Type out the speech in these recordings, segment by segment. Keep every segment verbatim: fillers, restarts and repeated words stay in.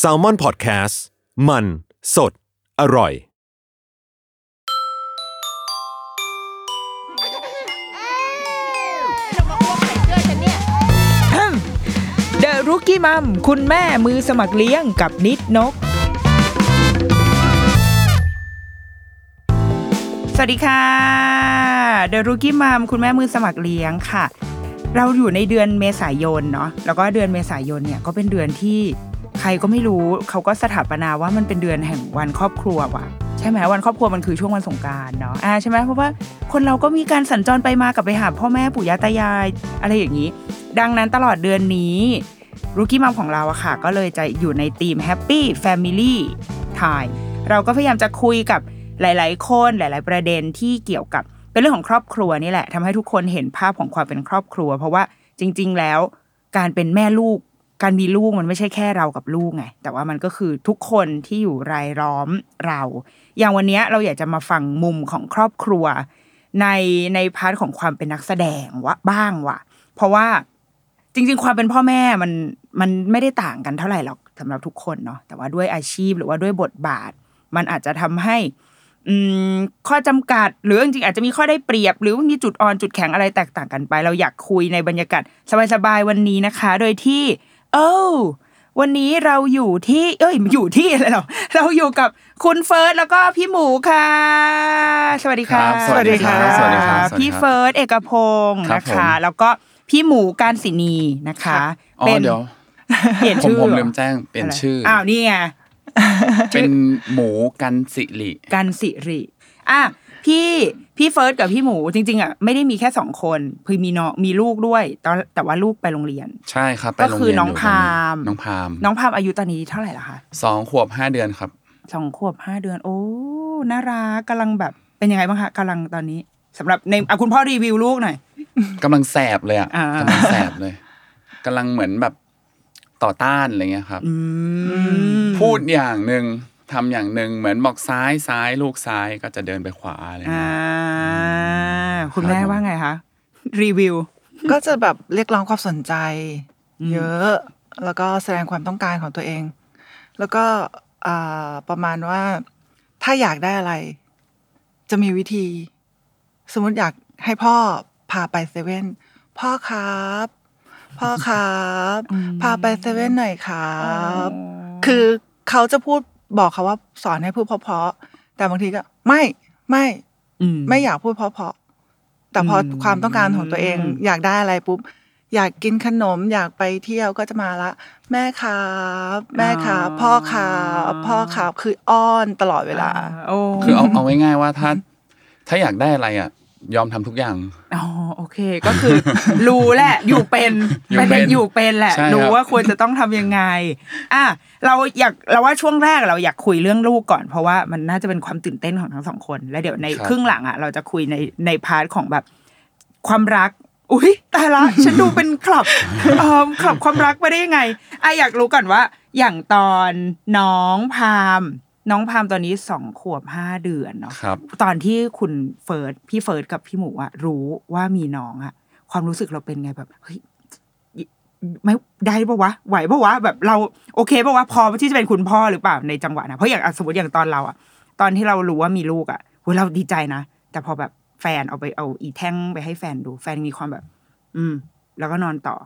Salmon Podcast มันสดอร่อยเดอะรูกี้มัมคุณแม่มือสมัครเลี้ยงกับนิดนกสวัสดีค่ะเดอะรูกี้มัมคุณแม่มือสมัครเลี้ยงค่ะเราอยู่ในเดือนเมษายนเนาะแล้วก็เดือนเมษายนเนี่ยก็เป็นเดือนที่ใครก็ไม่รู้เขาก็สถาปนาว่ามันเป็นเดือนแห่งวันครอบครัวว่ะใช่ไหมวันครอบครัวมันคือช่วงวันสงกรานต์เนาะอ่าใช่ไหมเพราะว่าคนเราก็มีการสัญจรไปมากับไปหาพ่อแม่ปู่ย่าตายายอะไรอย่างนี้ดังนั้นตลอดเดือนนี้รูกี้มัมของเราอะค่ะก็เลยจะอยู่ในธีม Happy Family Time เราก็พยายามจะคุยกับหลายๆคนหลายๆประเด็นที่เกี่ยวกับเป็นเรื่องของครอบครัวนี่แหละทำให้ทุกคนเห็นภาพของความเป็นครอบครัวเพราะว่าจริงๆแล้วการเป็นแม่ลูกการมีลูกมันไม่ใช่แค่เรากับลูกไงแต่ว่ามันก็คือทุกคนที่อยู่รายล้อมเราอย่างวันนี้เราอยากจะมาฟังมุมของครอบครัวในในพาร์ทของความเป็นนักแสดงวะบ้างวะเพราะว่าจริงๆความเป็นพ่อแม่มันมันไม่ได้ต่างกันเท่าไหร่หรอกสำหรับทุกคนเนาะแต่ว่าด้วยอาชีพหรือว่าด้วยบทบาทมันอาจจะทำให้ข้อจำกัดหรือจริงๆอาจจะมีข้อได้เปรียบหรือมีจุดอ่อนจุดแข็งอะไรแตกต่างกันไปเราอยากคุยในบรรยากาศสบายๆวันนี้นะคะโดยที่โอ้วันนี้เราอยู่ที่เอ้ยอยู่ที่อะไรหรอเราอยู่กับคุณเฟิร์สแล้วก็พี่หมูค่ะสวัสดีค่ะสวัสดีค่ะพี่เฟิร์สเอกพงศ์นะคะแล้วก็พี่หมูการศินีนะคะเป็นเปลี่ยนชื่อผมลืมแจ้งเปลี่ยนชื่ออ้าวนี่ไงเป็นหมูกันสิริกันสิริอ่ะพี่พี่เฟิร์สกับพี่หมูจริงๆอ่ะไม่ได้มีแค่สองคนคือมีน้องมีลูกด้วยแต่ว่าลูกไปโรงเรียนใช่ครับไปโรงเรียนก็คือน้องพามน้องพามน้องพามอายุตอนนี้เท่าไหร่ละคะสองขวบห้าเดือนครับสองขวบห้าเดือนโอ้น่ารักกำลังแบบเป็นยังไงบ้างคะกำลังตอนนี้สำหรับในอ่ะคุณพ่อรีวิวลูกหน่อยกำลังแสบเลยอ่ะกำลังแสบเลยกำลังเหมือนแบบต่อต้านอะไรเงี้ยครับพูดอย่างนึงทำอย่างนึงเหมือนบอกซ้ายซ้ายลูกซ้ายก็จะเดินไปขวาอะไรเงี้ยคุณแม่ว่าไงคะรีวิวก็จะแบบเรียกร้องความสนใจเยอะแล้วก็แสดงความต้องการของตัวเองแล้วก็ประมาณว่าถ้าอยากได้อะไรจะมีวิธีสมมติอยากให้พ่อพาไปเซเว่นพ่อครับพ่อครับพาไปเซเว่นหน่อยครับคือเขาจะพูดบอกเขาว่าสอนให้พูดเพราะๆแต่บางทีก็ไม่ไม่ไม่อยากพูดเพราะๆแต่พอความต้องการของตัวเองอยากได้อะไรปุ๊บอยากกินขนมอยากไปเที่ยวก็จะมาละแม่ครับแม่ครับพ่อครับพ่อครับคืออ้อนตลอดเวลาคือเอาเอาง่ายๆว่าถ้าถ้าอยากได้อะไรอ่ะยอมทำทุกอย่างอ๋อโอเคก็คือรู้แหละอยู่เป็นไม่ได้อยู่เป็นแหละรู้ว่าควรจะต้องทำยังไงอ่ะเราอยากเราว่าช่วงแรกเราอยากคุยเรื่องลูกก่อนเพราะว่ามันน่าจะเป็นความตื่นเต้นของทั้งสองคนแล้วเดี๋ยวในครึ่งหลังอ่ะเราจะคุยในในพาร์ทของแบบความรักอุ๊ยตายละฉันดูเป็นคลับเอ่อคลับความรักไปได้ยังไงอ่ะอยากรู้ก่อนว่าอย่างตอนน้องพามน้องพามตอนนี้สองขวบห้าเดือนเนาะตอนที่คุณเฟิร์สพี่เฟิร์สกับพี่หมูอะรู้ว่ามีน้องอะความรู้สึกเราเป็นไงแบบเฮ้ยไม่ได้ปะวะไหวปะวะแบบเราโอเคปะวะพอที่จะเป็นคุณพ่อหรือเปล่าในจังหวะนะเพราะอย่างสมมติอย่างตอนเราอะตอนที่เรารู้ว่ามีลูกอะโหเราดีใจนะแต่พอแบบแฟนเอาไปเอาอีแท่งไปให้แฟนดูแฟนมีความแบบอืมแล้วก็นอนต่อ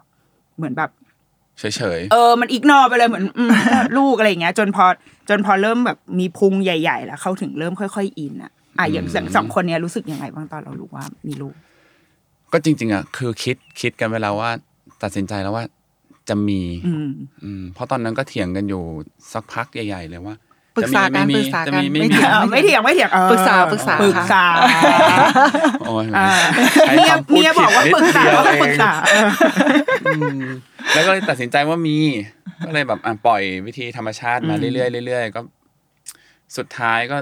เหมือนแบบเฉยๆเออมันอิกนอร์ไปเลยเหมือนลูกอะไรอย่างเงี้ยจนพอจนพอเริ่มแบบมีพุงใหญ่ๆแล้วเขาถึงเริ่มค่อยๆอินอ่ะอ่ะอย่างสองคนเนี้ยรู้สึกยังไงบ้างตอนเรารู้ว่ามีลูกก็จริงๆอ่ะคือคิดคิดกันเวลาว่าตัดสินใจแล้วว่าจะมีอืมเพราะตอนนั้นก็เถียงกันอยู่สักพักใหญ่ๆเลยว่าปรึกษากันปรึกษากันไม่เถียงไม่เถียงไม่เถียงปรึกษาปรึกษาปรึกษาโอ้ยเมียเมียบอกว่าปรึกษาว่าปรึกษาแล้วก็เลยตัดสินใจว่ามีก็เลยแบบปล่อยวิธีธรรมชาติมาเรื่อยๆเรื่อยๆก็สุดท้ายก็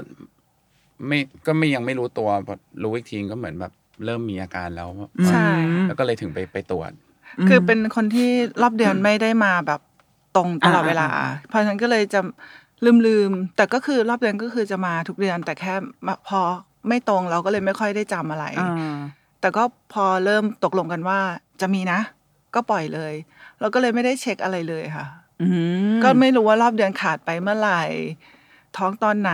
ไม่ก็ไม่ยังไม่รู้ตัวพอรู้อีกทีก็เหมือนแบบเริ่มมีอาการแล้วใช่แล้วก็เลยถึงไปไปตรวจคือเป็นคนที่รอบเดือนไม่ได้มาแบบตรงตลอดเวลาเพราะฉะนั้นก็เลยจะลืมๆแต่ก็คือรอบเดือนก็คือจะมาทุกเดือนแต่แค่พอไม่ตรงเราก็เลยไม่ค่อยได้จำอะไรแต่ก็พอเริ่มตกลงกันว่าจะมีนะก็ปล่อยเลยเราก็เลยไม่ได้เช็คอะไรเลยค่ะ ก็ไม่รู้ว่ารอบเดือนขาดไปเมื่อไหร่ท้องตอนไหน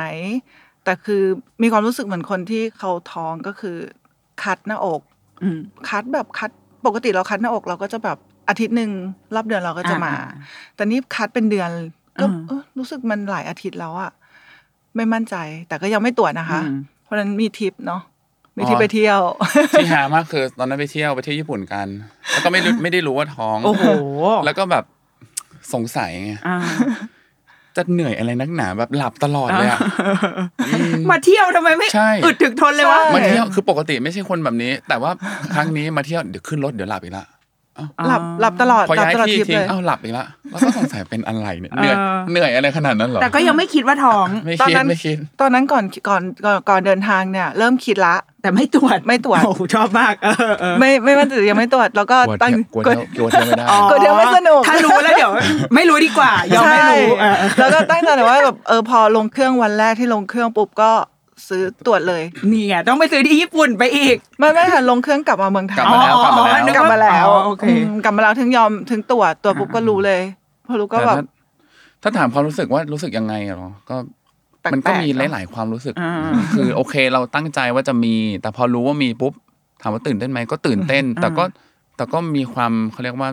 แต่คือมีความรู้สึกเหมือนคนที่เขาท้องก็คือคัดหน้าอกคัดแบบคัดปกติเราคัดหน้าอกเราก็จะแบบอาทิตย์นึงรอบเดือนเราก็จะมาแต่นี่คัดเป็นเดือนก็รู้สึกมันหลายอาทิตย์แล้วอะไม่มั่นใจแต่ก็ยังไม่ตรวจนะคะเพราะนั้นมีทิปเนาะมีทิปไปเที่ยวที่หามากคือตอนนั้นไปเที่ยวไปเที่ยวญี่ปุ่นกันแล้วก็ไม่ไม่ได้รู้ว่าท้องโอ้โหแล้วก็แบบสงสัยไงจะเหนื่อยอะไรนักหนาแบบหลับตลอดเลยอ่ะมาเที่ยวทำไมไม่อึดถึกทนเลยวะมาเที่ยวคือปกติไม่ใช่คนแบบนี้แต่ว่าครั้งนี้มาเที่ยวเดี๋ยวขึ้นรถเดี๋ยวหลับอีกละหลับหลับตลอดหลับตลอดทีเลยอ้าวหลับอีกละแล้วก็สงสัยเป็นอะไรเนี่ยเหนื่อยเหนื่อยอะไรขนาดนั้นหรอแต่ก็ยังไม่คิดว่าท้องตอนนั้นไม่คิดตอนนั้นก่อนก่อนก่อนเดินทางเนี่ยเริ่มคิดละแต่ไม่ตรวจไม่ตรวจโอ้ชอบมากเออๆไม่ไม่ว่าจะยังไม่ตรวจแล้วก็ตั้งกดกดไม่ได้กดเดี๋ยวไม่สนุกถ้ารู้แล้วเดี๋ยวไม่รู้ดีกว่ายอมไม่รู้แล้วก็ตั้งแต่ว่าแบบเออพอลงเครื่องวันแรกที่ลงเครื่องปุ๊บก็ซื้อตรวจเลยนี่ไงต้องไปซื้อที่ญี่ปุ่นไปอีกไม่ไม่ค่ะลงเครื่องกลับมาเมืองไทยกลับมาแล้วกลับมาแล้วกลับมาแล้วโอเคกลับมาแล้วถึงยอมถึงตรวจตรวจปุ๊บก็รู้เลยพอรู้ก็แบบถ้าถามความรู้สึกว่ารู้สึกยังไงหรอก็มันก็มีหลายๆความรู้สึกคือโอเคเราตั้งใจว่าจะมีแต่พอรู้ว่ามีปุ๊บถามว่าตื่นเต้นไหมก็ตื่นเต้นแต่ก็แต่ก็มีความเขาเรียกว่า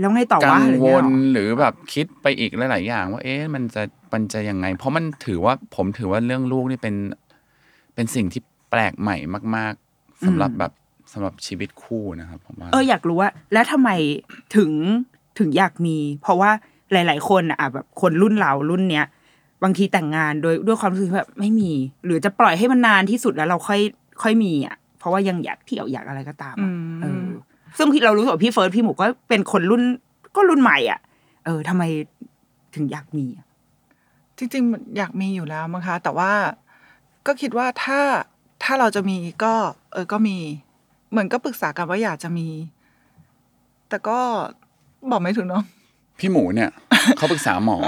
แล้วไงต่อว่ากังวลหรือแบบคิดไปอีกหลายๆอย่างว่าเอ๊ะมันจะมันจะยังไงเพราะมันถือว่าผมถือว่าเรื่องลูกนี่เป็นเป็นสิ่งที่แปลกใหม่มากๆสำหรับแบบสำหรับชีวิตคู่นะครับผมว่าเอออยากรู้ว่าแล้วทำไมถึงถึงอยากมีเพราะว่าหลายๆคนอ่ะแบบคนรุ่นเรารุ่นเนี้ยบางทีแต่งงานโดยด้วยความรู้สึกแบบไม่มีหรือจะปล่อยให้มันนานที่สุดแล้วเราค่อยค่อยมีอ่ะเพราะว่ายังอยากเที่ยวอยากอะไรก็ตามเออซึ่งเรารู้สึกว่าพี่เฟิร์สพี่หมูก็เป็นคนรุ่นก็รุ่นใหม่อ่ะเออทำไมถึงอยากมีจริงๆอยากมีอยู่แล้วมั้งคะแต่ว่าก็คิดว่าถ้าถ้าเราจะมีก็เออก็มีเหมือนก็ปรึกษากันว่าอยากจะมีแต่ก็บอกไม่ถูกเนาะพี่หมูเนี่ย เขาปรึกษาหมอ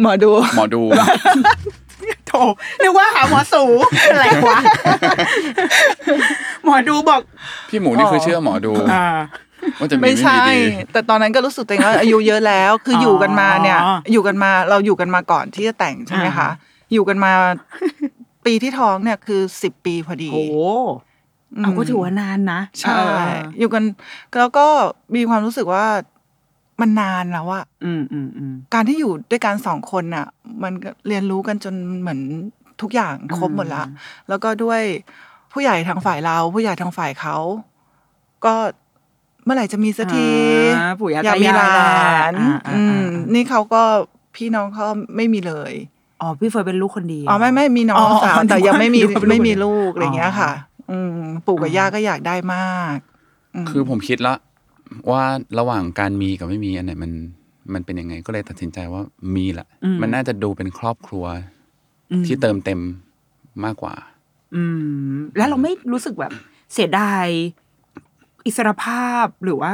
หมอดูหมอดูโธ่นึกว่าหาหมอสูอะไรวะหมอดูบอกพี่หมูนี่คือเชื่อหมอดูว่าจะมีไม่ใช่แต่ตอนนั้นก็รู้สึกตัวเองว่าอายุเยอะแล้วคืออยู่กันมาเนี่ยอยู่กันมาเราอยู่กันมาก่อนที่จะแต่งใช่ไหมคะอยู่กันมาปีที่ท้องเนี่ยคือสิบปีพอดีโอ้เอาก็ถือว่านานนะใช่อยู่กันแล้วก็มีความรู้สึกว่ามันนานแล้วอ่ะอืมๆๆการที่อยู่ด้วยกันสองคนน่ะมันเรียนรู้กันจนเหมือนทุกอย่างครบหมดละแล้วก็ด้วยผู้ใหญ่ทางฝ่ายเราผู้ใหญ่ทางฝ่ายเขาก็เมื่อไหร่จะมีสักทีอยากมีหลานอืมนี่เขาก็พี่น้องเขาไม่มีเลยอ๋อพี่เฟิร์นเป็นลูกคนเดียวอ๋อไม่ไม่มีน้องสาวแต่ยังไม่มีไม่มีลูกอะไรอย่างเงี้ยค่ะอืมปู่กับย่าก็อยากได้มากคือผมคิดละว่าระหว่างการมีกับไม่มีอันไหนมันมันเป็นยังไงก็เลยตัดสินใจว่ามีละมันน่าจะดูเป็นครอบครัวที่เติมเต็มมากกว่าอืมแล้วเราไม่รู้สึกแบบเสียดายอิสรภาพหรือว่า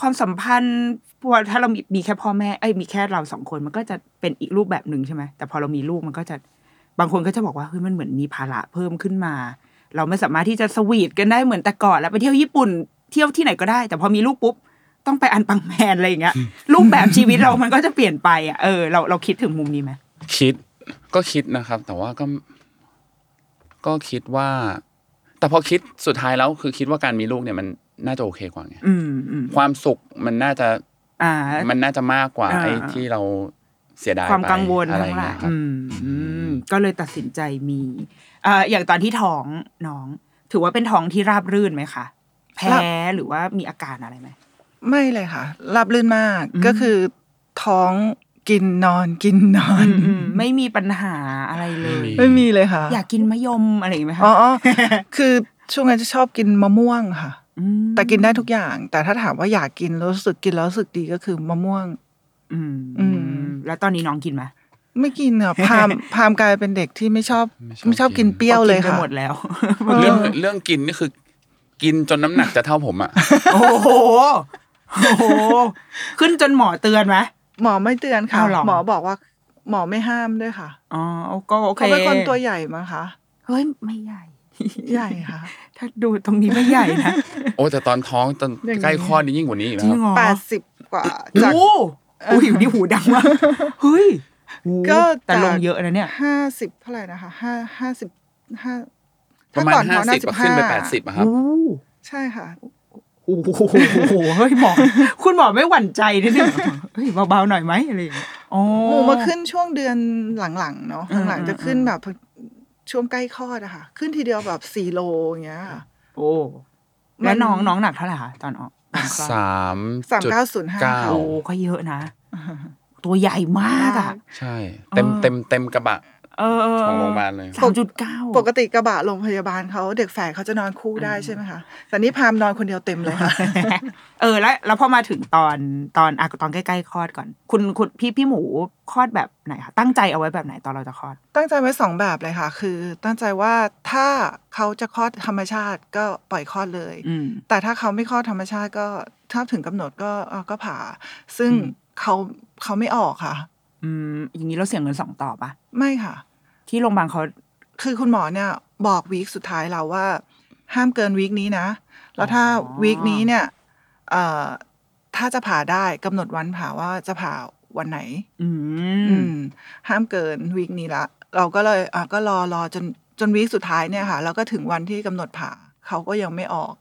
ความสัมพันธ์พอถ้าเรามีแค่พ่อแม่เอ้ยมีแค่เราสองคนมันก็จะเป็นอีกรูปแบบหนึ่งใช่ไหมแต่พอเรามีลูกมันก็จะบางคนก็จะบอกว่าเฮ้ยมันเหมือนมีภาระเพิ่มขึ้นมาเราไม่สามารถที่จะสวีทกันได้เหมือนแต่ก่อนแล้วไปเที่ยวญี่ปุ่นเที่ยวที่ไหนก็ได้แต่พอมีลูกปุ๊บต้องไปอันปังแมนอะไรอย่างเงี้ยรูปแบบชีวิตเรามันก็จะเปลี่ยนไปอ่ะเออเราเราคิดถึงมุมนี้ไหมคิดก็คิดนะครับแต่ว่าก็ก็คิดว่าแต่พอคิดสุดท้ายแล้วคือคิดว่าการมีลูกเนี่ยมันน่าจะโอเคกว่าไงความสุขมันน่าจะมันน่าจะมากกว่าไอ้ที่เราเสียดายความกังวลอะไรอย่างเงี้ยก็เลยตัดสินใจมีเอ่ออย่างตอนที่ท้องน้องถือว่าเป็นท้องที่ราบรื่นไหมคะแพ้หรือว่ามีอาการอะไรไหมไม่เลยค่ะราบรื่นมากก็คือท้องกินนอนกินนอนไม่มีปัญหาอะไรเลยไม่มีเลยค่ะอยากกินมะยมอะไรอย่างเงี้ยไหมคะอ๋อคือช่วงนั้นจะชอบกินมะม่วงค่ะแต่กินได้ทุกอย่างแต่ถ้าถามว่าอยากกินรู้สึกกินแล้วรู้สึกดีก็คือมะม่วงอืมอืมแล้วตอนนี้น้องกินไหมไม่กินอ่ะพามพามกลายเป็นเด็กที่ไม่ชอบไม่ชอบกินเปรี้ยวเลยค่ะหมดแล้วเรื่องเรื่องกินนี่คือกินจนน้ำหนักจะเท่าผมอ่ะโอ้โหโอ้โหขึ้นจนหมอเตือนไหมหมอไม่เตือนค่ะหมอบอกว่าหมอไม่ห้ามด้วยค่ะอ๋อก็โอเคเขาเป็นคนตัวใหญ่มั้งคะเฮ้ยไม่ใหญ่ใหญ่ค่ะถ้าดูตรงนี้ไม่ใหญ่นะโอ้แต่ตอนท้องตอนใกล้คลอดนี่ยิ่งกว่านี้อีกแล้วแปดสิบกว่าจาก อุ้ยอยู่นี่หูดังมากเฮ้ยก็แต่ลงเยอะนะเนี่ยห้าสิบเท่าไหร่นะคะห้าห้าสิบห้าประมาณห้าสิบขึ้นไปแปดสิบอะครับใช่ค่ะโอ้โหเฮ้ยหมอคุณหมอไม่หวั่นใจนิดนึงเฮ้ยเบาๆหน่อยไหมอะไรอ๋อหมูมาขึ้นช่วงเดือนหลังๆเนาะหลังๆจะขึ้นแบบช่วงใกล้คลอดอะค่ะขึ้นทีเดียวแบบสี่โลอย่างเงี้ยโอ้แล้วน้องน้องหนักเท่าไหร่คะตอนออกสามจุดเก้าศูนย์ห้าโอ้ก็เยอะนะตัวใหญ่มากอะใช่เต็มเต็มเต็มกระบะของโรงพยาบาลเลย สามจุดเก้า ปกติกระบะโรงพยาบาลเขาเด็กแฝดเขาจะนอนคู่ได้ใช่ไหมคะแต่นี่พามนอนคนเดียวเต็มเลยค่ะเออแล้วแล้วพอมาถึงตอนตอนอ่ะตอนใกล้ๆคลอดก่อนคุณคุณพี่พี่หมูคลอดแบบไหนคะตั้งใจเอาไว้แบบไหนตอนเราจะคลอดตั้งใจไว้สองแบบเลยค่ะคือตั้งใจว่าถ้าเขาจะคลอดธรรมชาติก็ปล่อยคลอดเลยแต่ถ้าเขาไม่คลอดธรรมชาติก็ถ้าถึงกำหนดก็ก็ผ่าซึ่งเขาเขาไม่ออกค่ะอืมอย่างนี้เราเสี่ยงเงินสองต่อปะไม่ค่ะที่โรงพยาบาลเขาคือคุณหมอเนี่ยบอกวีคสุดท้ายเราว่าห้ามเกินวีคนี้นะแล้วถ้าวีคนี้เนี่ยเอ่อถ้าจะผ่าได้กำหนดวันผ่าว่าจะผ่าวันไหนอืมห้ามเกินวีคนี้ละเราก็เลยอ่ะก็รอรอจนจนวีคสุดท้ายเนี่ยค่ะแล้วก็ถึงวันที่กำหนดผ่าเขาก็ยังไม่ออก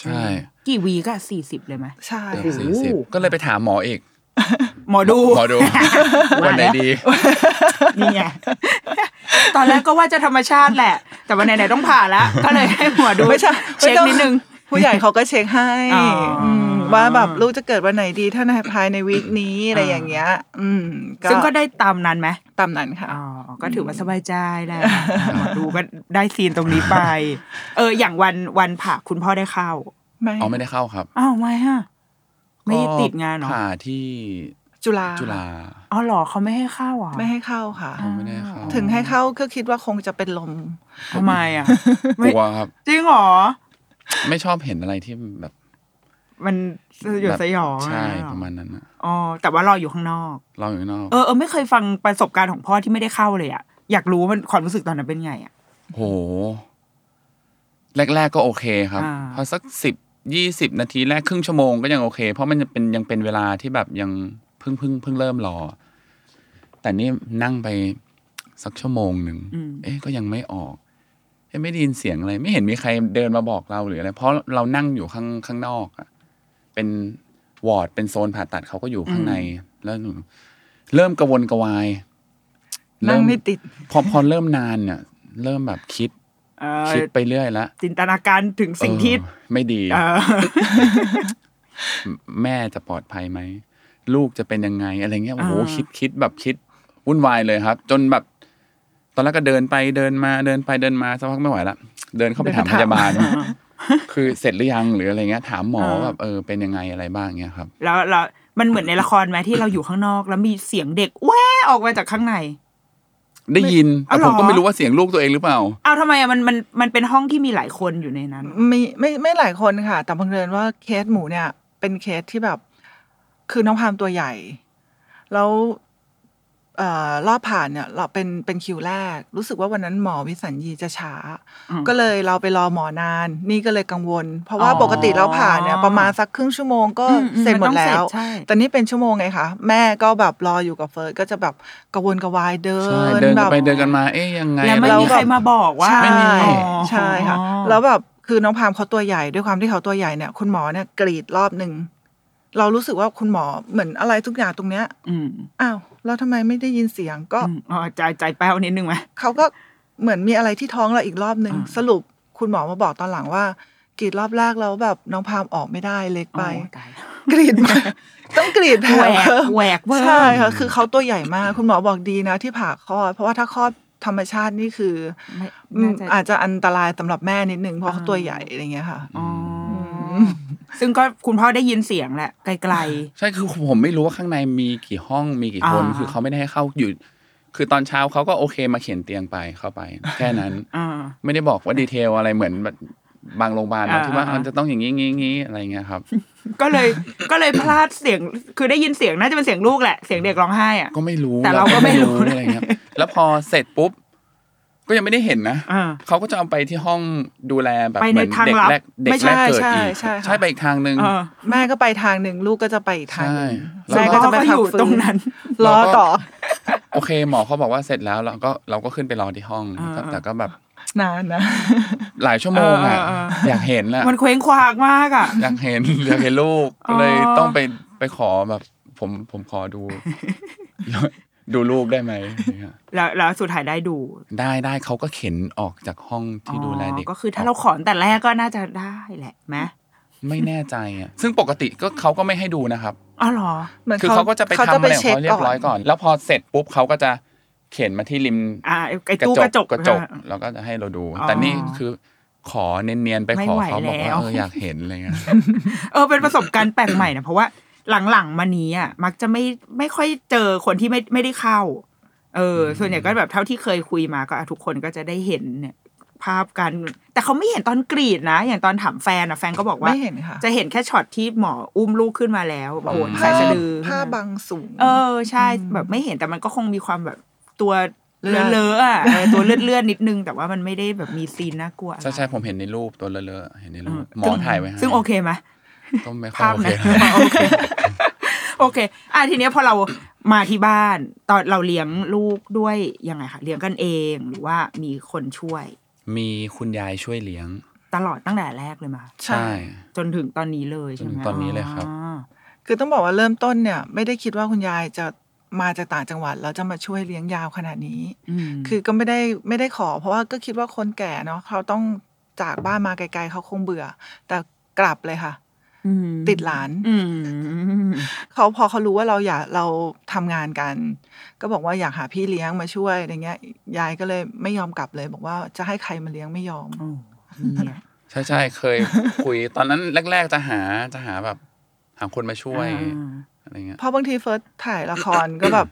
ใช่กี่วีก็สี่สิบเลยไหมใช่สี่สิบก็เลยไปถามหมออีกหมอดูหมอดูวันไหนดีนี่ไงตอนแรกก็ว่าจะธรรมชาติแหละแต่วันไหนๆต้องผ่าแล้วก็เลยให้หมอดูเช็คนิดนึงผู้ใหญ่เขาก็เช็คให้ว่าแบบลูกจะเกิดวันไหนดีถ้าภายในวีคนี้อะไรอย่างเงี้ยซึ่งก็ได้ตามนั้นไหมตามนั้นค่ะก็ถือว่าสบายใจแหละหมอดูก็ได้ซีนตรงนี้ไปเอออย่างวันวันผ่าคุณพ่อได้เข้าไม่อ๋อไม่ได้เข้าครับอ้าวไม่ฮะไม่ติดงานเนาะผ่าที่จุฬาจุฬาอ๋อหรอเขาไม่ให้เข้าอ่ะไม่ให้เข้าค่ะไม่ได้เข้าถึงให้เข้าก็คิดว่าคงจะเป็นลมทำไมอ่ะกลัวครับจริงหรอไม่ชอบเห็นอะไรที่แบบมันสยดสยองใช่ประมาณนั้นอ๋อแต่ว่ารออยู่ข้างนอกรออยู่ข้างนอกเออเออไม่เคยฟังประสบการณ์ของพ่อที่ไม่ได้เข้าเลยอ่ะอยากรู้มันความรู้สึกตอนนั้นเป็นไงอ่ะโหแรกๆก็โอเคครับพอสักสิบยี่สิบนาทีแรกครึ่งชั่วโมงก็ยังโอเคเพราะมันจะเป็นยังเป็นเวลาที่แบบยังเพิ่งเพิ่งเพิ่งเริ่มรอแต่นี่นั่งไปสักชั่วโมงหนึ่งเอ๊ะก็ยังไม่ออกเอ๊ะไม่ได้ยินเสียงอะไรไม่เห็นมีใครเดินมาบอกเราหรืออะไรเพราะเรานั่งอยู่ข้างข้างนอกอ่ะเป็นวอร์ดเป็นโซนผ่าตัดเขาก็อยู่ข้างในแล้วเริ่มกระวนกระวายนั่งไม่ติดพอพอเริ่มนานเนี่ยเริ่มแบบคิดคิดไปเรื่อยแล้วจินตนาการถึงสิ่งที่ไม่ดี แม่จะปลอดภัยไหมลูกจะเป็นยังไงอะไรเงี้ยโอ้โหคิดคิดแบบคิดวุ่นวายเลยครับจนแบบตอนแรกก็เดินไปเดินมาเดินไปเดินมาสักพักไม่ไหวละเดินเข้าไปถามพยาบาล คือเสร็จหรือยังหรืออะไรเงี้ยถามหมอแบบเออเป็นยังไงอะไรบ้างเงี้ยครับแล้วเรามันเหมือนในละครไหมที่เราอยู่ข้างนอกแล้วมีเสียงเด็กแว่ออกมาจากข้างในได้ยินแต่ผมก็ไม่รู้ว่าเสียงลูกตัวเองหรือเปล่าอ้าวทำไมอ่ะมันมันมันเป็นห้องที่มีหลายคนอยู่ในนั้นไม่ไม่ไม่หลายคนค่ะแต่บังเอิญว่าเคสหมูเนี่ยเป็นเคสที่แบบคือน้องพามตัวใหญ่แล้วเอ่อรอบผ่านเนี่ยเราเป็นเป็นคิวแรกรู้สึกว่าวันนั้นหมอวิสัญญีจะช้าก็เลยเราไปรอหมอนานนี่ก็เลยกังวลเพราะว่าปกติเราผ่านเนี่ยประมาณสักครึ่งชั่วโมงก็เสร็จหมดแล้วแต่นี่เป็นชั่วโมงไงคะแม่ก็แบบรออยู่กับเฟิร์สก็จะแบบกังวลกระวายเดินเดินไปเดินกันมาเอ๊ยยังไงแล้วไม่มีใครมาบอกว่าไม่มีใช่ค่ะแล้วแบบคือน้องพามเขาตัวใหญ่ด้วยความที่เขาตัวใหญ่เนี่ยคุณหมอเนี่ยกรีดรอบนึงเรารู้สึกว่าคุณหมอเหมือนอะไรทุกอย่างตรงเนี้ยอ้าวแล้วทำไมไม่ได้ยินเสียงก็อ๋อใจใจแป้วนิดนึงไหมเขาก็เหมือนมีอะไรที่ท้องเราอีกรอบนึงสรุปคุณหมอมาบอกตอนหลังว่ากรีดรอบแรกเราแบบน้องพามออกไม่ได้เล็กไปกรีดมาต้องกรีดแผลแหวกเวอร์ใช่ค่ะคือเขาตัวใหญ่มากคุณหมอบอกดีนะที่ผ่าคลอดเพราะว่าถ้าคลอดธรรมชาตินี่คืออาจจะอันตรายสำหรับแม่นิดนึงเพราะเขาตัวใหญ่อะไรเงี้ยค่ะซึ่งก็คุณพ่อได้ยินเสียงแหละไกลๆใช่คือผมไม่รู้ว่าข้างในมีกี่ห้องมีกี่คนคือเขาไม่ได้ให้เข้าอยู่คือตอนเช้าเขาก็โอเคมาเขียนเตียงไปเข้าไปแค่นั้นไม่ได้บอกว่าดีเทลอะไรเหมือนบางโรงพยาบาลนะที่ว่ามันจะต้องอย่างงี้งี้งี้อะไรเงี้ยครับก็เลยก็เลยพลาดเสียงคือได้ยินเสียงน่าจะเป็นเสียงลูกแหละเสียงเด็กร้องไห้อ่ะก็ไม่รู้แต่เราก็ไม่รู้อะไรเงี้ยแล้วพอเสร็จปุ๊บ ก็ยังไม่ได้เห็นนะเขาก็จะเอาไปที่ห้องดูแลแบบเหมือนเด็กแรกเด็กแรกเกิดอีกใช่ไปอีกทางนึงแม่ก็ไปทางนึงลูกก็จะไปอีกทางนึงแม่ก็จะไปอยู่ตรงนั้นรอต่อโอเคหมอเขาบอกว่าเสร็จแล้วเราก็เราก็ขึ้นไปรอที่ห้องแต่ก็แบบนานนะหลายชั่วโมงอ่ะอยากเห็นแหละมันเคว้งคว้างมากอ่ะอยากเห็นอยากเห็นลูกเลยต้องไปไปขอแบบผมผมขอดูดูรูปได้ไหมแล้วแล้วสุดท้ายได้ดูได้ได้เขาก็เข็นออกจากห้องที่ดูแลเด็กก็คือถ้าเราขอแต่แรกก็น่าจะได้แหละไหมไม่แน่ใจอ่ะซึ่งปกติก็เขาก็ไม่ให้ดูนะครับอ๋อเหรอคือเขาก็จะไปทำอะไรของเขาเรียบร้อยก่อนแล้วพอเสร็จปุ๊บเขาก็จะเข็นมาที่ริมกระจกกระจกกระจกแล้วก็จะให้เราดูแต่นี่คือขอเนียนๆไปขอเขาบอกว่าเอออยากเห็นอะไรเงี้ยเออเป็นประสบการณ์แปลกใหม่นะเพราะว่าหลังๆมานี้อ่ะมักจะไม่ไม่ค่อยเจอคนที่ไม่ไม่ได้เข้าเออส่วนใหญ่ก็แบบเท่าที่เคยคุยมาก็ทุกคนก็จะได้เห็นเนี่ยภาพกันแต่เขาไม่เห็นตอนกรีดนะอย่างตอนถามแฟนอ่ะแฟนก็บอกว่าจะเห็นแค่ช็อตที่หมออุ้มลูกขึ้นมาแล้วโอนสายสะดือผ้าบังสูงเออใช่แบบไม่เห็นแต่มันก็คงมีความแบบตัวเลอะๆอ่ะตัวเลื่อนๆนิดนึงแต่ว่ามันไม่ได้แบบมีซีนน่ากลัวใช่ใช่ผมเห็นในรูปตัวเลอะๆเห็นในรูปหมอถ่ายไว้ซึ่งโอเคไหมก็ไม่ค่อยโอเคโอเคโอเคอ่ะทีนี้พอเรามาที่บ้านตอนเราเลี้ยงลูกด้วยยังไงคะเลี้ยงกันเองหรือว่ามีคนช่วยมีคุณยายช่วยเลี้ยงตลอดตั้งแต่แรกเลยมั้ยใช่จนถึงตอนนี้เลยใช่มั้ยตอนนี้เลยครับคือต้องบอกว่าเริ่มต้นเนี่ยไม่ได้คิดว่าคุณยายจะมาจากต่างจังหวัดแล้วจะมาช่วยเลี้ยงยาวขนาดนี้คือก็ไม่ได้ไม่ได้ขอเพราะว่าก็คิดว่าคนแก่เนาะเขาต้องจากบ้านมาไกลๆเขาคงเบื่อแต่กลับเลยค่ะติดหลานเขาพอเขารู้ว่าเราอยากเราทำงานกันก็บอกว่าอยากหาพี่เลี้ยงมาช่วยอย่างเงี้ยยายก็เลยไม่ยอมกลับเลยบอกว่าจะให้ใครมาเลี้ยงไม่ยอมใช่ใช่เคยคุยตอนนั้นแรกๆจะหาจะหาแบบหาคนมาช่วยอะไรเงี้ยเพราะบางทีเฟิร์สถ่ายละครก็แบบ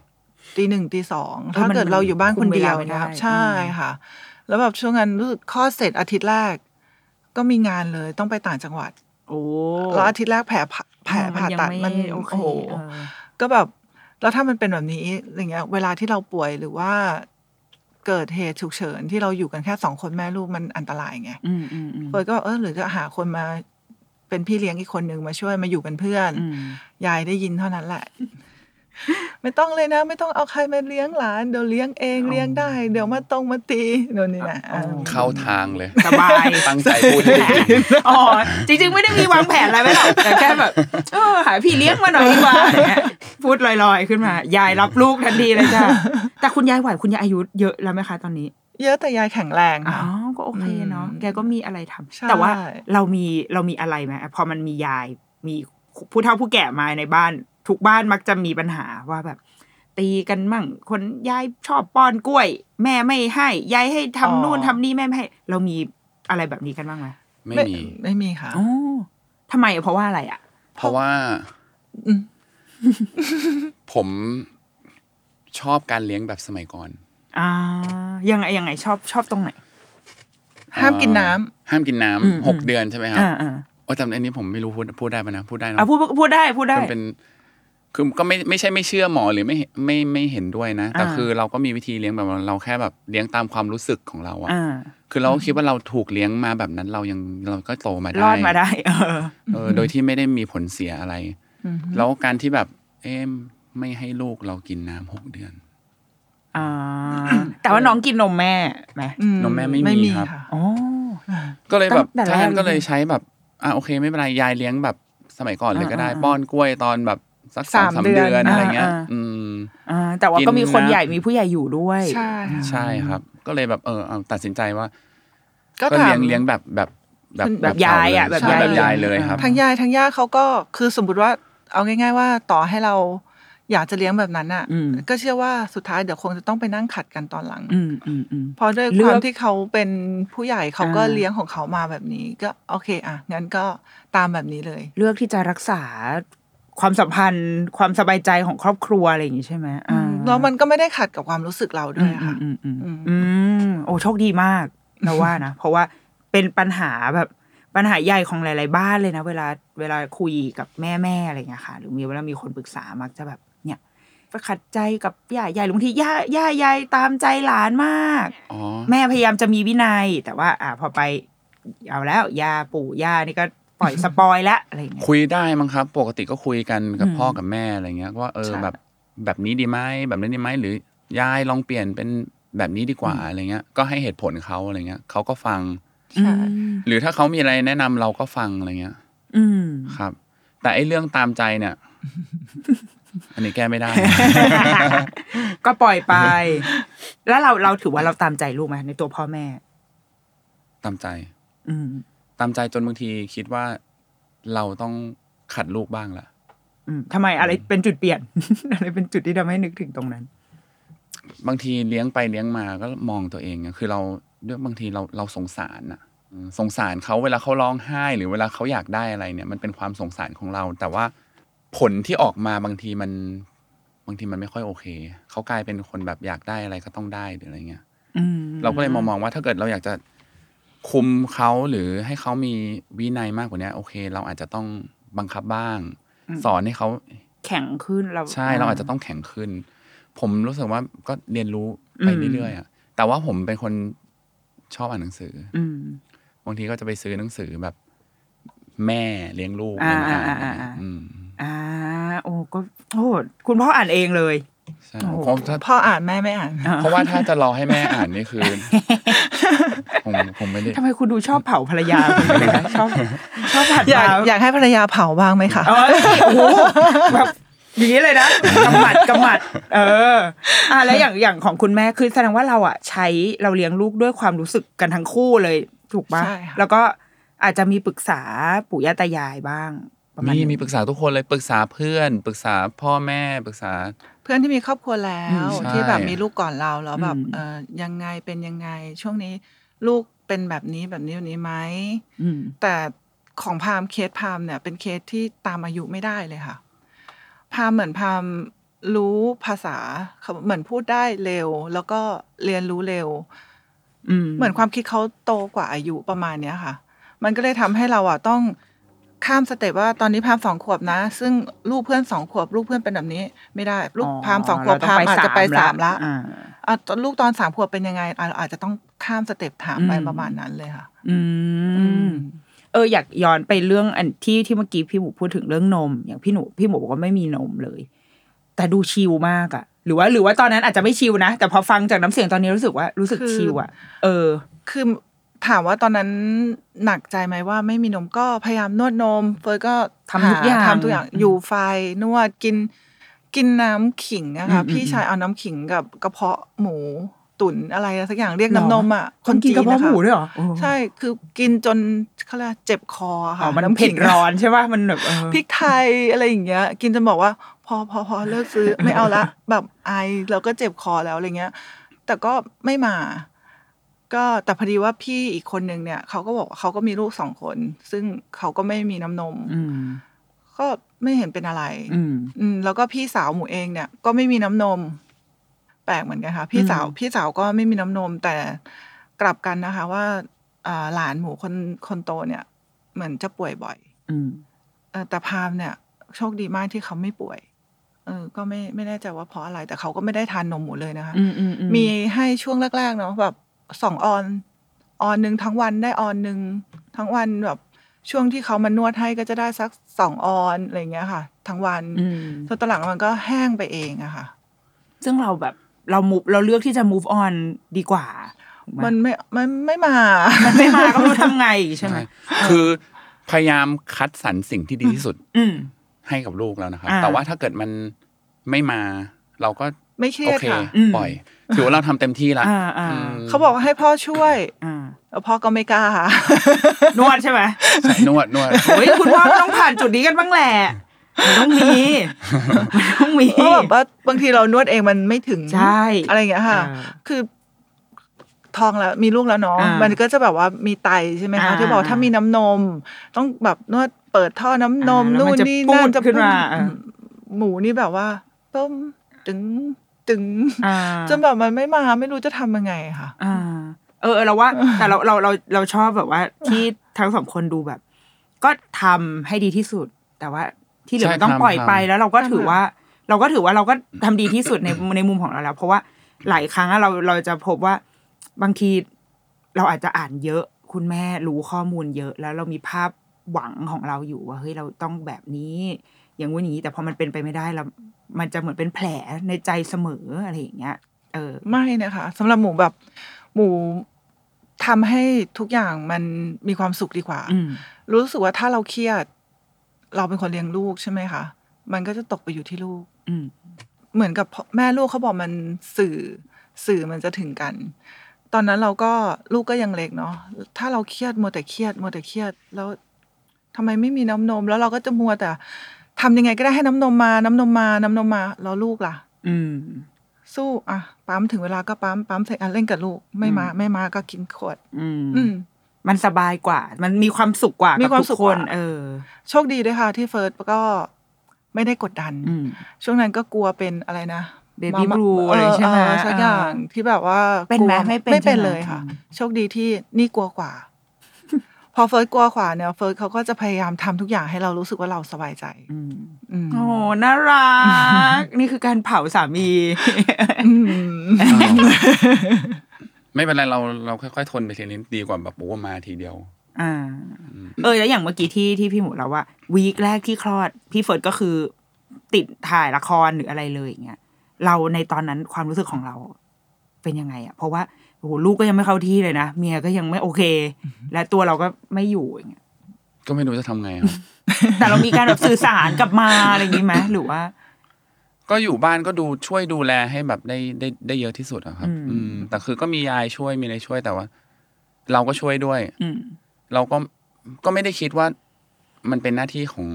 ตีหนึ่งตีสองถ้าเกิดเราอยู่บ้านคนเดียวนะครับใช่ค่ะแล้วแบบช่วงนั้นรู้สึกคลอดเสร็จอาทิตย์แรกก็มีงานเลยต้องไปต่างจังหวัดโอ้แล้วอาทิตย์แรกแผลแผลผ่าตัดมันโอ้โหก็แบบแล้วถ้ามันเป็นแบบนี้อย่างเงี้ยเวลาที่เราป่วยหรือว่าเกิดเหตุฉุกเฉินที่เราอยู่กันแค่สองคนแม่ลูกมันอันตรายไงเฟิร์สก็เออหรือจะหาคนมาเป็นพี่เลี้ยงอีกคนนึงมาช่วยมาอยู่เป็นเพื่อนยายได้ยินเท่านั้นแหละไม่ต้องเลยนะไม่ต้องเอาใครมาเลี้ยงหลานเดี๋ยวเลี้ยงเองเลี้ยงได้เดี๋ยวมาตรงมาตีโน่นนี่นะเข้าทางเลยสบายตั้งใจพูดเลยอ๋อจริงๆไม่ได้มีวางแผนอะไรไว้หรอกแต่แค่แบบเออหาพี่เลี้ยงมาหน่อยดีกว่าพูดลอยๆขึ้นมายายรับลูกทันทีเลยจ้ะแต่คุณยายไหวคุณยายอายุเยอะแล้วไหมคะตอนนี้เยอะแต่ยายแข็งแรงอ๋อก็โอเคเนาะแกก็มีอะไรทำแต่ว่าเรามีเรามีอะไรไหมพอมันมียายมีผู้เฒ่าผู้แก่มาในบ้านทุกบ้านมักจะมีปัญหาว่าแบบตีกันมั่งคนยายชอบป้อนกล้วยแม่ไม่ให้ยายให้ทำนู่นทำนี่แม่ไม่ให้เรามีอะไรแบบนี้กันบ้างไหมไม่มีไม่มีค่ะอ๋อทำไมเพราะว่าอะไรอ่ะเพราะว่า ผมชอบการเลี้ยงแบบสมัยก่อนอ่ายังไงยังไงชอบชอบตรงไหนห้ามกินน้ำห้ามกินน้ำหกเดือนใช่ไหมครับโอ้จำได้อันนี้ผมไม่รู้พูดพูดได้ป่ะนะพูดได้นะพูดพูดได้พูดได้เป็นคือก็ไม่ไม่ใช่ไม่เชื่อหมอหรือไม่ไม่ไม่เห็นด้วยนะแต่คือเราก็มีวิธีเลี้ยงแบบเราแค่แบบเลี้ยงตามความรู้สึกของเราอ่ะคือเราคิดว่าเราถูกเลี้ยงมาแบบนั้นเรายังเราก็โตมาได้รอดมาได้เออเออโดยที่ไม่ได้มีผลเสียอะไรแล้วการที่แบบเอ๊ะไม่ให้ลูกเรากินน้ำหกเดือนอ่าแต่ว่าน้องกินนมแม่ไหมนมแม่ไม่มีครับอ๋อก็เลยแบบท่านก็เลยใช้แบบอ่ะโอเคไม่เป็นไรยายเลี้ยงแบบสมัยก่อนเลยก็ได้ป้อนกล้วยตอนแบบสักสามสามเดือนอะไรเงี้ยอืมอ่าแต่ว่าก็มีคนใหญ่มีผู้ใหญ่อยู่ด้วยใช่ใช่ครับก็เลยแบบเออตัดสินใจว่าก็เลี้ยงเลี้ยงแบบแบบแบบแบบยายอ่ะแบบยายเลยครับทั้งยายทั้งย่าเขาก็คือสมมติว่าเอาง่ายๆว่าต่อให้เราอยากจะเลี้ยงแบบนั้นอ่ะก็เชื่อว่าสุดท้ายเดี๋ยวคงจะต้องไปนั่งขัดกันตอนหลังเพราะด้วยความที่เขาเป็นผู้ใหญ่เขาก็เลี้ยงของเขามาแบบนี้ก็โอเคอ่ะงั้นก็ตามแบบนี้เลยเลือกที่จะรักษาความสัมพันธ์ความสบายใจของครอบครัวอะไรอย่างงี้ใช่ไหมแล้วมันก็ไม่ได้ขัดกับความรู้สึกเราด้วยค่ะอืมโอ้โชคดีมากนะว่านะเพราะว่าเป็นปัญหาแบบปัญหาใหญ่ของหลายๆบ้านเลยนะเวลาเวลาคุยกับแม่ๆอะไรอย่างเงี้ยค่ะหรือมีเวลามีคนปรึกษามักจะแบบ ขัดใจกับย่าใหญ่บางทีย่าย่าใหญ่ตามใจหลานมากแม่พยายามจะมีวินัยแต่ว่าอ่ะพอไปเอาแล้วย่าปู่ย่านี่ก็ปล่อยสปอยละอะไรเงี้ยคุยได้มั้งครับปกติก็คุยกันกับพ่อกับแม่อะไรเงี้ยว่าเออแบบแบบนี้ดีไหมแบบนี้ดีไหมหรือยายลองเปลี่ยนเป็นแบบนี้ดีกว่าอะไรเงี้ยก็ให้เหตุผลเขาอะไรเงี้ยเขาก็ฟังหรือถ้าเขามีอะไรแนะนำเราก็ฟังอะไรเงี้ยครับแต่ไอ้เรื่องตามใจเนี่ยอันนี้แก้ไม่ได้ก็ปล่อยไปแล้วเราเราถือว่าเราตามใจลูกไหมในตัวพ่อแม่ตามใจตามใจจนบางทีคิดว่าเราต้องขัดลูกบ้างล่ะทำไมอะไรเป็นจุดเปลี่ยนอะไรเป็นจุดที่ทำให้นึกถึงตรงนั้นบางทีเลี้ยงไปเลี้ยงมาก็มองตัวเองคือเราด้วยบางทีเราเราสงสารอะสงสารเขาเวลาเขาร้องไห้หรือเวลาเขาอยากได้อะไรเนี่ยมันเป็นความสงสารของเราแต่ว่าผลที่ออกมาบางทีมันบางทีมันไม่ค่อยโอเคเขากลายเป็นคนแบบอยากได้อะไรก็ต้องได้หรืออะไรเงี้ยเราก็เลยมองว่าถ้าเกิดเราอยากจะคุมเขาหรือให้เขามีวินัยมากกว่านี้โอเคเราอาจจะต้องบังคับบ้างสอนให้เขาแข็งขึ้นเราใช่เราอาจจะต้องแข็งขึ้นผมรู้สึกว่าก็เรียนรู้ไปเรื่อยๆอ่ะแต่ว่าผมเป็นคนชอบอ่านหนังสือบางทีก็จะไปซื้อหนังสือแบบแม่เลี้ยงลูกอ่าอ่าอ่าอ่าโอ้ก็โอ้คุณพ่ออ่านเองเลยใช่พ่ออ่านแม่ไม่อ่านเพราะว่าถ้าจะรอให้แม่อ่านนี่คือผมผมไม่ได้ทำไมคุณดูชอบเผาภรรยาชอบชอบผัดอยากอยากให้ภรรยาเผาบ้างไหมคะโอ้โหแบบอย่างนี้เลยนะกำหมัดกำหมัดเอออ่ะแล้วอย่างอย่างของคุณแม่คือแสดงว่าเราอ่ะใช้เราเลี้ยงลูกด้วยความรู้สึกกันทั้งคู่เลยถูกป่ะแล้วก็อาจจะมีปรึกษาปู่ย่าตายายบ้างมีมีปรึกษาทุกคนเลยปรึกษาเพื่อนปรึกษาพ่อแม่ปรึกษาเพื่อนที่มีครอบครัวแล้วที่แบบมีลูกก่อนเราแล้วแบบเออยังไงเป็นยังไงช่วงนี้ลูกเป็นแบบนี้แบบนี้แบบนี้ไหมแต่ของพามเคสพามเนี่ยเป็นเคสที่ตามอายุไม่ได้เลยค่ะพามเหมือนพามรู้ภาษาเหมือนพูดได้เร็วแล้วก็เรียนรู้เร็วเหมือนความคิดเขาโตกว่าอายุประมาณเนี้ยค่ะมันก็เลยทำให้เราอ่ะต้องข้ามสเต็ปว่าตอนนี้พามสองขวบนะซึ่งลูกเพื่อนสองขวบลูกเพื่อนเป็นแบบนี้ไม่ได้ลูกพามสองขวบพามอาจจะไปสามละลูกตอนสามขวบเป็นยังไงเราอาจจะต้องข้ามสเต็ปถามไปประมาณนั้นเลยค่ะเอออยากย้อนไปเรื่องอันที่ที่เมื่อกี้พี่หมูพูดถึงเรื่องนมอย่างพี่หนูพี่หมูบอกว่าไม่มีนมเลยแต่ดูชิลมากอะหรือว่าหรือว่าตอนนั้นอาจจะไม่ชิลนะแต่พอฟังจากน้ำเสียงตอนนี้รู้สึกว่ารู้สึกชิลอะเออคือถามว่าตอนนั้นหนักใจไหมว่าไม่มีนมก็พยายามนวดนมเฟิร์สก็ทำทุกอย่างทำทุกอย่างอยู่ไฟนวดกินกินน้ำขิงนะคะพี่ชายเอาน้ำขิงกับกระเพาะหมูตุ๋นอะไรสักอย่างเรียกน้ำนมอ่ะคนกินกระเพาะหมูด้วยเหรอใช่คือกินจนเขาเรียกเจ็บคอค่ะมันเผ็ดร้อนใช่ป่ะมันแบบพริกไทยอะไรอย่างเงี้ยกินจนบอกว่าพอพอพอเลิกซื้อไม่เอาละแบบไอเราก็เจ็บคอแล้วอะไรเงี้ยแต่ก็ไม่มาก็แต่พอดีว่าพี่อีกคนนึงเนี่ยเขาก็บอกเขาก็มีลูกสองคนซึ่งเขาก็ไม่มีน้ำนมก็ไม่เห็นเป็นอะไรแล้วก็พี่สาวหมูเองเนี่ยก็ไม่มีน้ำนมแปลกเหมือนกันค่ะพี่สาวพี่สาวก็ไม่มีน้ำนมแต่กลับกันนะคะว่าหลานหมูคนคนโตเนี่ยเหมือนจะป่วยบ่อยแต่พามเนี่ยโชคดีมากที่เขาไม่ป่วยเออก็ไม่ไม่แน่ใจว่าเพราะอะไรแต่เขาก็ไม่ได้ทานนมหมูเลยนะคะมีให้ช่วงแรกๆเนาะแบบสองออนออนนึงทั้งวันได้ออนนึงทั้งวันแบบช่วงที่เขามานวดให้ก็จะได้สักสองออนอะไรเงี้ยค่ะทั้งวันจนตอนหลังมันก็แห้งไปเองอะค่ะซึ่งเราแบบเรามูฟเราเลือกที่จะ move on ดีกว่ามันไม่มันไม่มามันไม่มาก็รู้ทำไงใช่ไหมคือพยายามคัดสรรสิ่งที่ดีที่สุดให้กับลูกแล้วนะครับแต่ว่าถ้าเกิดมันไม่มาเราก็ไม่เครียดค่ะปล่อยถือว่าเราทำเต็มที่ละเขาบอกว่าให้พ่อช่วยแล้วพ่อก็ไม่กล้าค่ะนวดใช่ไหมนวดนวดโอ้ยคุณพ่อต้องผ่านจุดนี้กันบ้างแหละมันต้องมีมันต้องมีก็แบบว่าบางทีเรานวดเองมันไม่ถึงใช่อะไรอย่างเงี้ยค่ะคือท้องแล้วมีลูกแล้วเนาะมันก็จะแบบว่ามีไตใช่ไหมคะที่บอกถ้ามีน้ำนมต้องแบบนวดเปิดท่อน้ำนมนู่นนี่นั่นจะขึ้นมาหมูนี่แบบว่าต้มตึงตึงจนแบบมันไม่มาไม่รู้จะทำยังไงค่ะเออเราว่าแต่เราเราเราเราชอบแบบว่าที่ทั้งสองคนดูแบบก็ทำให้ดีที่สุดแต่ว่าที่เหลือมันต้องปล่อยไปแล้วเราก็ถือว่า เราก็ถือว่าเราก็ทำดีที่สุดในในมุมของเราแล้วเพราะว่าหลายครั้งเราเราจะพบว่าบางทีเราอาจจะอ่านเยอะคุณแม่รู้ข้อมูลเยอะแล้วเรามีภาพหวังของเราอยู่ว่าเฮ้ยเราต้องแบบนี้อย่างงู้นอย่างนี้แต่พอมันเป็นไปไม่ได้แล้วมันจะเหมือนเป็นแผลในใจเสมออะไรอย่างเงี้ยเออไม่นะคะสำหรับหมูแบบหมูทำให้ทุกอย่างมันมีความสุขดีกว่ารู้สึกว่าถ้าเราเครียดเราเป็นคนเลี้ยงลูกใช่ไหมคะมันก็จะตกไปอยู่ที่ลูกเหมือนกับแม่ลูกเขาบอกมันสื่อสื่อมันจะถึงกันตอนนั้นเราก็ลูกก็ยังเล็กเนาะถ้าเราเครียดมัวแต่เครียดมัวแต่เครียดแล้วทำไมไม่มีน้ำนมแล้วเราก็จะมัวแต่ทำยังไงก็ได้ให้น้ำนมมาน้ำนมมาน้ำนมมาแล้วลูกล่ะสู้อ่ะปั๊มถึงเวลาก็ปั๊มปั๊มใส่อ่ะเล่นกับลูกไม่มาไม่มาก็กินขวดมันสบายกว่ามันมีความสุขกว่ามีความสุขคนเออโชคดีด้วยค่ะที่เฟิร์สก็ไม่ได้กดดันช่วงนั้นก็กลัวเป็นอะไรนะเบบี้บลูอะไรใช่ไหมสักอย่างที่แบบว่าเป็นไหมไม่เป็นไม่เป็นเลยค่ะโชคดีที่นี่กลัวกว่าพอเฟิร์สกลัวขวาเนี่ยเฟิร์สเขาก็จะพยายามทำทุกอย่างให้เรารู้สึกว่าเราสบายใจโอ้น่ารักนี่คือการเผาสามีไม่เป็นไรเราเราค่อยๆทนไปทีนี้ดีกว่าแบบโอ้มาทีเดียวอ่าเออแล้วอย่างเมื่อกี้ที่ที่พี่หมูเราว่าวีคแรกที่คลอดพี่เฟิร์สก็คือติดถ่ายละครหรืออะไรเลยอย่างเงี้ยเราในตอนนั้นความรู้สึกของเราเป็นยังไงอ่ะเพราะว่าโอ้โหลูกก็ยังไม่เข้าที่เลยนะเมียก็ยังไม่โอเคและตัวเราก็ไม่อยู่อย่างเงี้ยก็ไม่รู้จะทำไงครับ แต่เรามีการแบบสื่อสารกับมาอะไรอย่างงี้ไหมหรือว่าก็อยู่บ้านก็ดูช่วยดูแลให้แบบได้ได้ได้เยอะที่สุดอะครับอืมแต่คือก็มียายช่วยมีอะไรช่วยแต่ว่าเราก็ช่วยด้วยเราก็ก็ไม่ได้คิดว่ามันเป็นหน้าที่ของ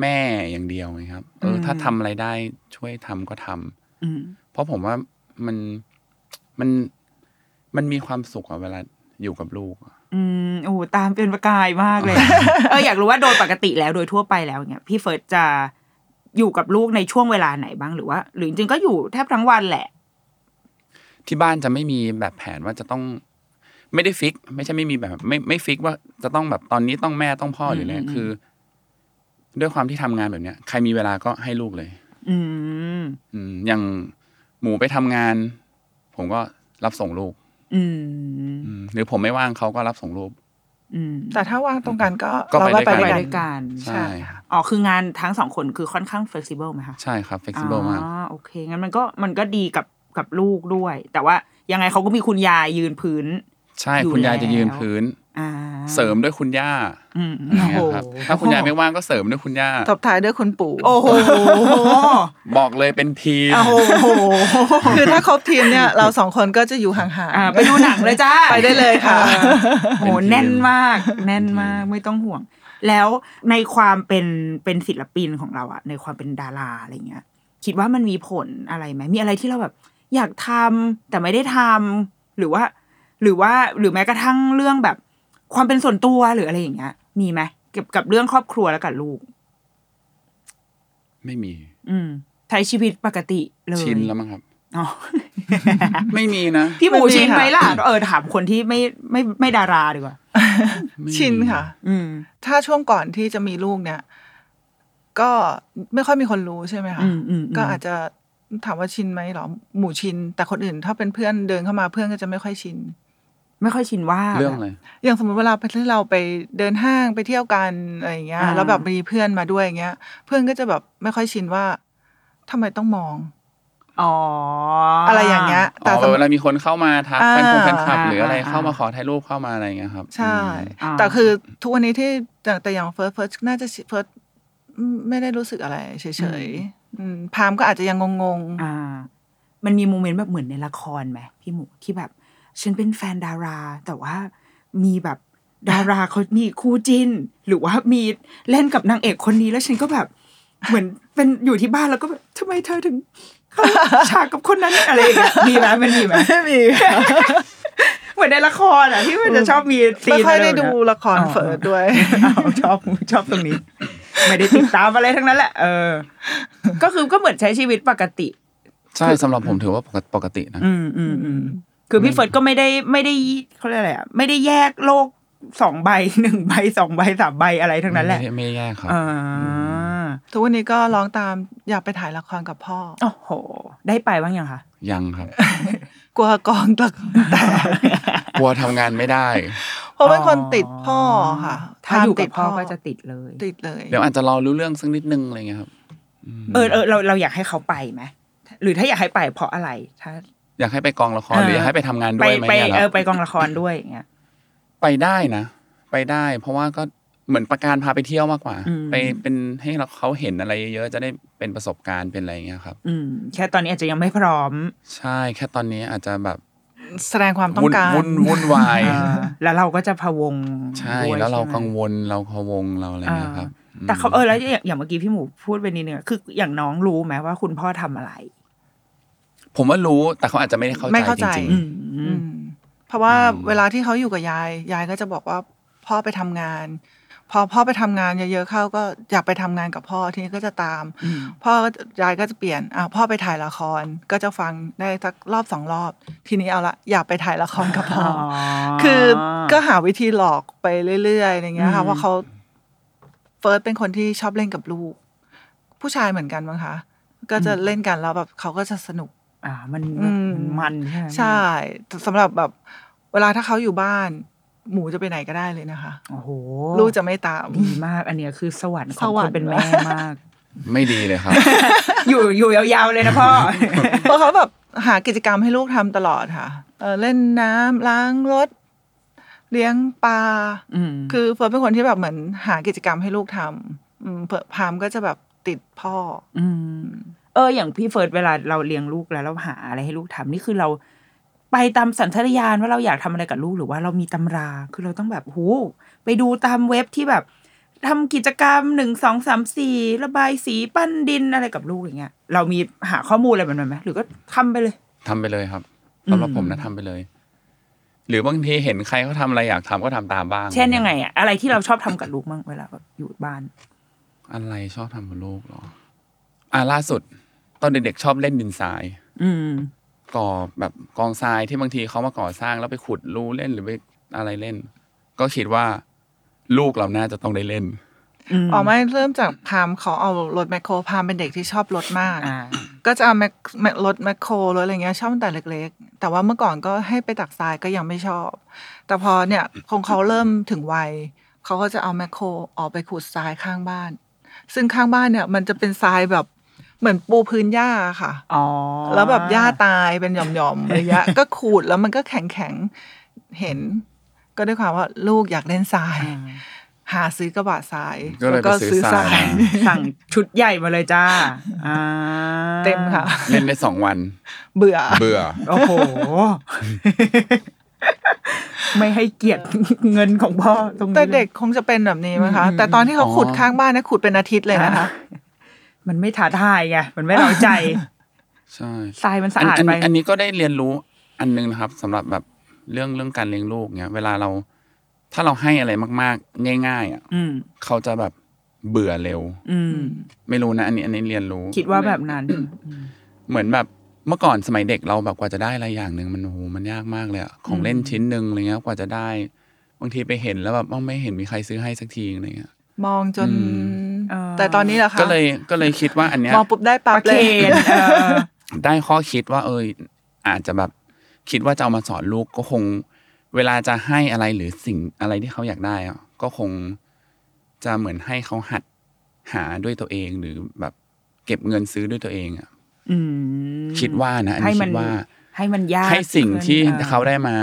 แม่อย่างเดียวนะครับเออถ้าทำอะไรได้ช่วยทำก็ทำเพราะผมว่ามันมันมันมีความสุขอะเวลาอยู่กับลูกอืมโอ้ตามเป็นประกายมากเลย เอออยากรู้ว่าโดยปกติแล้วโดยทั่วไปแล้วเนี่ยพี่เฟิร์สจะอยู่กับลูกในช่วงเวลาไหนบ้างหรือว่าหรือจริงๆก็อยู่แทบทั้งวันแหละที่บ้านจะไม่มีแบบแผนว่าจะต้องไม่ได้ฟิกไม่ใช่ไม่มีแบบไม่ไม่ฟิกว่าจะต้องแบบตอนนี้ต้องแม่ต้องพ่อหรืออะไรคือด้วยความที่ทำงานแบบเนี้ยใครมีเวลาก็ให้ลูกเลยอืมอืมอย่างหมูไปทำงานผมก็รับส่งลูกอืมหรือผมไม่ว่างเขาก็รับส่งลูกแต่ถ้าว่างตรงกันก็เราก็ไปด้วยกันใช่ค่ะอ๋อคืองานทั้งสองคนคือค่อนข้าง flexible ไหมคะใช่ครับ flexible มากอ๋อโอเคงั้นมันก็มันก็ดีกับกับลูกด้วยแต่ว่ายังไงเขาก็มีคุณยายยืนพื้นใช่คุณยายจะยืนพื้นเสริมด้วยคุณย่าครับถ้าคุณยายไม่ว่างก็เสริมด้วยคุณย่าตบท้ายด้วยคุณปู่โอ้โหบอกเลยเป็นทีมโอ้โหคือถ้าครบทีมเนี่ยเราสองคนก็จะอยู่ห่างๆไปดูหนังเลยจ้าไปได้เลยค่ะโอ้โหแน่นมากแน่นมากไม่ต้องห่วงแล้วในความเป็นเป็นศิลปินของเราอะในความเป็นดาราอะไรเงี้ยคิดว่ามันมีผลอะไรไหมมีอะไรที่เราแบบอยากทำแต่ไม่ได้ทำหรือว่าหรือว่าหรือแม้กระทั่งเรื่องแบบความเป็นส่วนตัวหรืออะไรอย่างเงี้ยมีไหมเกี่ยวกับเรื่องครอบครัวและกับลูกไม่มีอืมใช้ชีวิตปกติเลยชินแล้วมั้งครับอ๋อ ไม่มีนะพี่หมูชินไหมล่ะ เออถามคนที่ไม่ไม่ไม่ดาราดีกว่า ชินค่ะอืมถ้าช่วงก่อนที่จะมีลูกเนี่ยก็ไม่ค่อยมีคนรู้ใช่ไหมคะก็อาจจะถามว่าชินไหมหรอหมูชินแต่คนอื่นถ้าเป็นเพื่อนเดินเข้ามาเพื่อนก็จะไม่ค่อยชินไม่ค่อยชินว่าเรื่องอะไรอย่างสมมติเวลาไปที่เราไปเดินห้างไปเที่ยวกันอะไรอย่างเงี้ยแล้วแบบมีเพื่อนมาด้วยอย่างเงี้ยเพื่อนก็จะแบบไม่ค่อยชินว่าทำไมต้องมองอ๋ออะไรอย่างเงี้ยแต่เวลามีคนเข้ามาทักแฟนคงแฟนคลับหรืออะไรเข้ามาขอถ่ายรูปเข้ามาอะไรอย่างเงี้ยครับใช่แต่คือทุกวันนี้ที่แต่อย่างเฟิร์สเฟิร์สน่าจะเฟิร์สไม่ได้รู้สึกอะไรเฉยๆพามก็อาจจะยังงงๆมันมีโมเมนต์แบบเหมือนในละครไหมพี่หมูที่แบบฉันเป็นแฟนดาราแต่ว่ามีแบบดาราเขามีคู่จิ้นหรือว่ามีเล่นกับนางเอกคนนี้แล้วฉันก็แบบเหมือนเป็นอยู่ที่บ้านแล้วก็แบบทำไมเธอถึงเข้าฉากกับคนนั้นอะไรอย่างเงี้ยมีไหมมันมีไหมไม่มีเหมือนในละครอ่ะที่มันจะชอบมีซีนไม่ค่อยได้ดูละครเฟิร์สด้วยชอบชอบตรงนี้ไม่ได้ติดตามอะไรทั้งนั้นแหละเออก็คือก็เหมือนใช้ชีวิตปกติใช่สำหรับผมถือว่าปกตินะอืมอืมอืมคือพี่เฟิร์สก็ไม่ได้ไม่ได้เขาเรียกอะไรอ่ะไม่ได้แยกโลกสองใบหนึ่งใบสองใบสามใบอะไรทั้งนั้นแหละไม่แยกครับ ทุกวันนี้ก็ร้องตามอยากไปถ่ายละครกับพ่อโอ้โหได้ไปบ้างยังคะยังครับ กลัวกองตะกอนแต่ กลัวทำงานไม่ได้เพราะเป็นคนติดพ่อค่ะถ้าอยู่กับพ่อก็จะติดเลยติดเลยเดี๋ยวอาจจะรอรู้เรื่องสักนิดนึงอะไรเงี้ยครับเออเออเราเราอยากให้เขาไปไหมหรือถ้าอยากให้ไปเพราะอะไรถ้าอยากให้ไปกองละครหรืออยากให้ไปทำงานด้วยไหมเนี่ยครับเออไปกองละครด้วยอย่างเงี้ยไปได้นะไปได้เพราะว่าก็เหมือนประการพาไปเที่ยวมากกว่าไปเป็นให้เขาเห็นอะไรเยอะๆจะได้เป็นประสบการณ์เป็นอะไรอย่างเงี้ยครับอืมแค่ตอนนี้อาจจะยังไม่พร้อมใช่แค่ตอนนี้อาจจะแบบแสดงความต้องการวุ่นวุ่นวายแล้วเราก็จะพะวงใช่แล้วเรากังวลเราพะวงเราอะไรเงี้ยครับแต่เขาเออแล้วอย่างเมื่อกี้พี่หมูพูดไปนิดนึงคืออย่างน้องรู้ไหมว่าคุณพ่อทำอะไรผมว่ารู้แต่เขาอาจจะไม่ได้เข้าใจจริงๆเพราะว่าเวลาที่เขาอยู่กับยายยายก็จะบอกว่าพ่อไปทำงานพอพ่อไปทำงานเยอะๆเข้าก็อยากไปทำงานกับพ่อทีนี้ก็จะตามพ่อยายก็จะเปลี่ยนอ่ะพ่อไปถ่ายละครก็จะฟังได้สักรอบสองรอบทีนี้เอาละอยากไปถ่ายละครกับพ่อคือก็หาวิธีหลอกไปเรื่อยๆอย่างเงี้ยค่ะเพราะเขาเฟิร์สเป็นคนที่ชอบเล่นกับลูกผู้ชายเหมือนกันมั้งคะก็จะเล่นกันแล้วแบบเขาก็จะสนุกอ่ามันมันใช่ใช่สำหรับแบบเวลาถ้าเขาอยู่บ้านหมูจะไปไหนก็ได้เลยนะคะโอ้โหลูกจะไม่ตามดีมากอันนี้คือสวรรค์ของคนเป็นแม่มากไม่ดีเลยครับอยู่อยู่ยาวๆเลยนะพ่อเพราะเขาแบบหากิจกรรมให้ลูกทำตลอดค่ะเออเล่นน้ำล้างรถเลี้ยงปลาคือเฟิร์นเป็นคนที่แบบเหมือนหากิจกรรมให้ลูกทำเพื่อพามก็จะแบบติดพ่อเอออย่างพี่เฟิร์นเวลาเราเลี้ยงลูกแล้วเราหาอะไรให้ลูกทำนี่คือเราไปตามสัญชาตญาณว่าเราอยากทำอะไรกับลูกหรือว่าเรามีตำราคือเราต้องแบบโหไปดูตามเว็บที่แบบทำกิจกรรมหนึ่งสองสามสี่ระบายสีปั้นดินอะไรกับลูกอย่างเงี้ยเรามีหาข้อมูลอะไรแบบนั้นไหมหรือก็ทำไปเลยทำไปเลยครับสำหรับผมนะทำไปเลยหรือบางทีเห็นใครเขาทำอะไรอยากทำก็ทำตามบ้างเช่นยังไงอะอะไรที่เราชอบทำกับลูกบ้างเวลาอยู่บ้านอะไรชอบทำกับลูกหรออ่ะล่าสุดตอนเด็กๆชอบเล่นดินทรายอืมก่อแบบกองทรายที่บางทีเขามาก่อสร้างแล้วไปขุดรูเล่นหรือไปอะไรเล่นก็คิดว่าลูกเราน่าจะต้องได้เล่นอ๋อไม่เริ่มจากพามเขาเอารถแมคโครพามเป็นเด็กที่ชอบรถมากก็จะเอารถแมคโครรถอะไรเงี้ยชอบตั้งแต่เล็กๆแต่ว่าเมื่อก่อนก็ให้ไปตักทรายก็ยังไม่ชอบแต่พอเนี่ยคงเขาเริ่มถึงวัยเขาก็จะเอาแมคโครออกไปขุดทรายข้างบ้านซึ่งข้างบ้านเนี่ยมันจะเป็นทรายแบบเหมือนปูพื้นหญ้าค่ะแล้วแบบหญ้าตายเป็นหย่อมๆอะไรเงี้ยก็ขูดแล้วมันก็แข็งๆเห็นก็ด้วยความว่าลูกอยากเล่นทรายหาซื้อกระบะทรายแล้วก็ซื้อทรายสั่งชุดใหญ่มาเลยจ้าเต็มค่ะเล่นได้สองวันเบื่อเบื่อโอ้โหไม่ให้เกียรติเงินของพ่อตรงนี้แต่เด็กคงจะเป็นแบบนี้มั้งคะแต่ตอนที่เขาขุดข้างบ้านนะขุดเป็นอาทิตย์เลยนะคะมันไม่ท้าทายไงมันไม่เร้าใจใช่ทรายมันสะอาดไปอันนี้ก็ได้เรียนรู้อันนึงนะครับสำหรับแบบเรื่องเรื่องการเลี้ยงลูกเงี้ยเวลาเราถ้าเราให้อะไรมากๆง่ายๆอ่ะเขาจะแบบเบื่อเร็วไม่รู้นะอันนี้อันนี้เรียนรู้คิดว่าแบบนั้นเหมือนแบบเมื่อก่อนสมัยเด็กเราแบบกว่าจะได้อะไรอย่างนึงมันโหมันยากมากเลยอ่ะของเล่นชิ้นนึงอะไรเงี้ยกว่าจะได้บางทีไปเห็นแล้วแบบไม่เห็นมีใครซื้อให้สักทีอะไรเงี้ยมองจนแต่ตอนนี้แหละค่ะก็เลยก็เลยคิดว่าอันเนี้ยมองปุ๊บได้ปั๊บเลยได้ข้อคิดว่าเอออาจจะแบบคิดว่าจะเอามาสอนลูกก็คงเวลาจะให้อะไรหรือสิ่งอะไรที่เขาอยากได้อ่ะก็คงจะเหมือนให้เขาหัดหาด้วยตัวเองหรือแบบเก็บเงินซื้อด้วยตัวเองอ่ะคิดว่านะอันนี้คิดว่าให้มันยากให้สิ่งที่เขาได้มา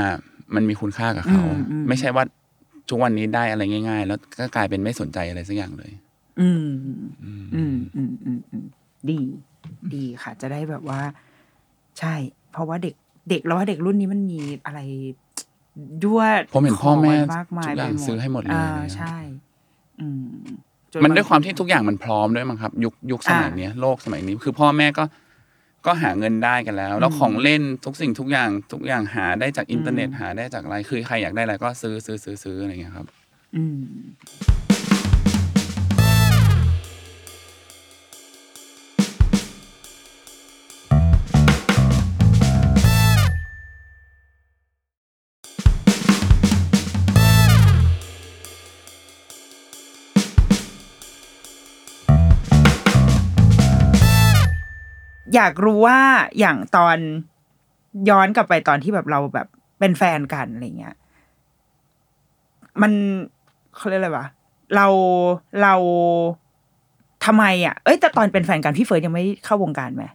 มันมีคุณค่ากับเขาไม่ใช่ว่าทุกวันนี้ได้อะไรง่ายๆแล้วก็กลายเป็นไม่สนใจอะไรสักอย่างเลยอืมอืมอืมอืมอืมดีดีค่ะจะได้แบบว่าใช่เพราะว่าเด็กเด็กเราว่าเด็กรุ่นนี้มันมีอะไรด้วยผมเห็นพ่อแม่มากมายเลยซื้อให้หมดเลยใช่อืมมันด้วยความที่ทุกอย่างมันพร้อมด้วยมั้งครับยุคยุคสมัยนี้โลกสมัยนี้คือพ่อแม่ก็ก็หาเงินได้กันแล้วแล้วของเล่นทุกสิ่งทุกอย่างทุกอย่างหาได้จากอินเทอร์เน็ตหาได้จากอะไรคือใครอยากได้อะไรก็ซื้อซื้อซื้อซื้ออะไรอย่างเงี้ยครับอืม อยากรู้ว่าอย่างตอนย้อนกลับไปตอนที่แบบเราแบบเป็นแฟนกันอะไรเงี้ยมันเขาเรียกอะไรวะเราเราทำไมอ่ะเอ้ยแต่ตอนเป็นแฟนกันพี่เฟิร์สยังไม่เข้าวงการไหม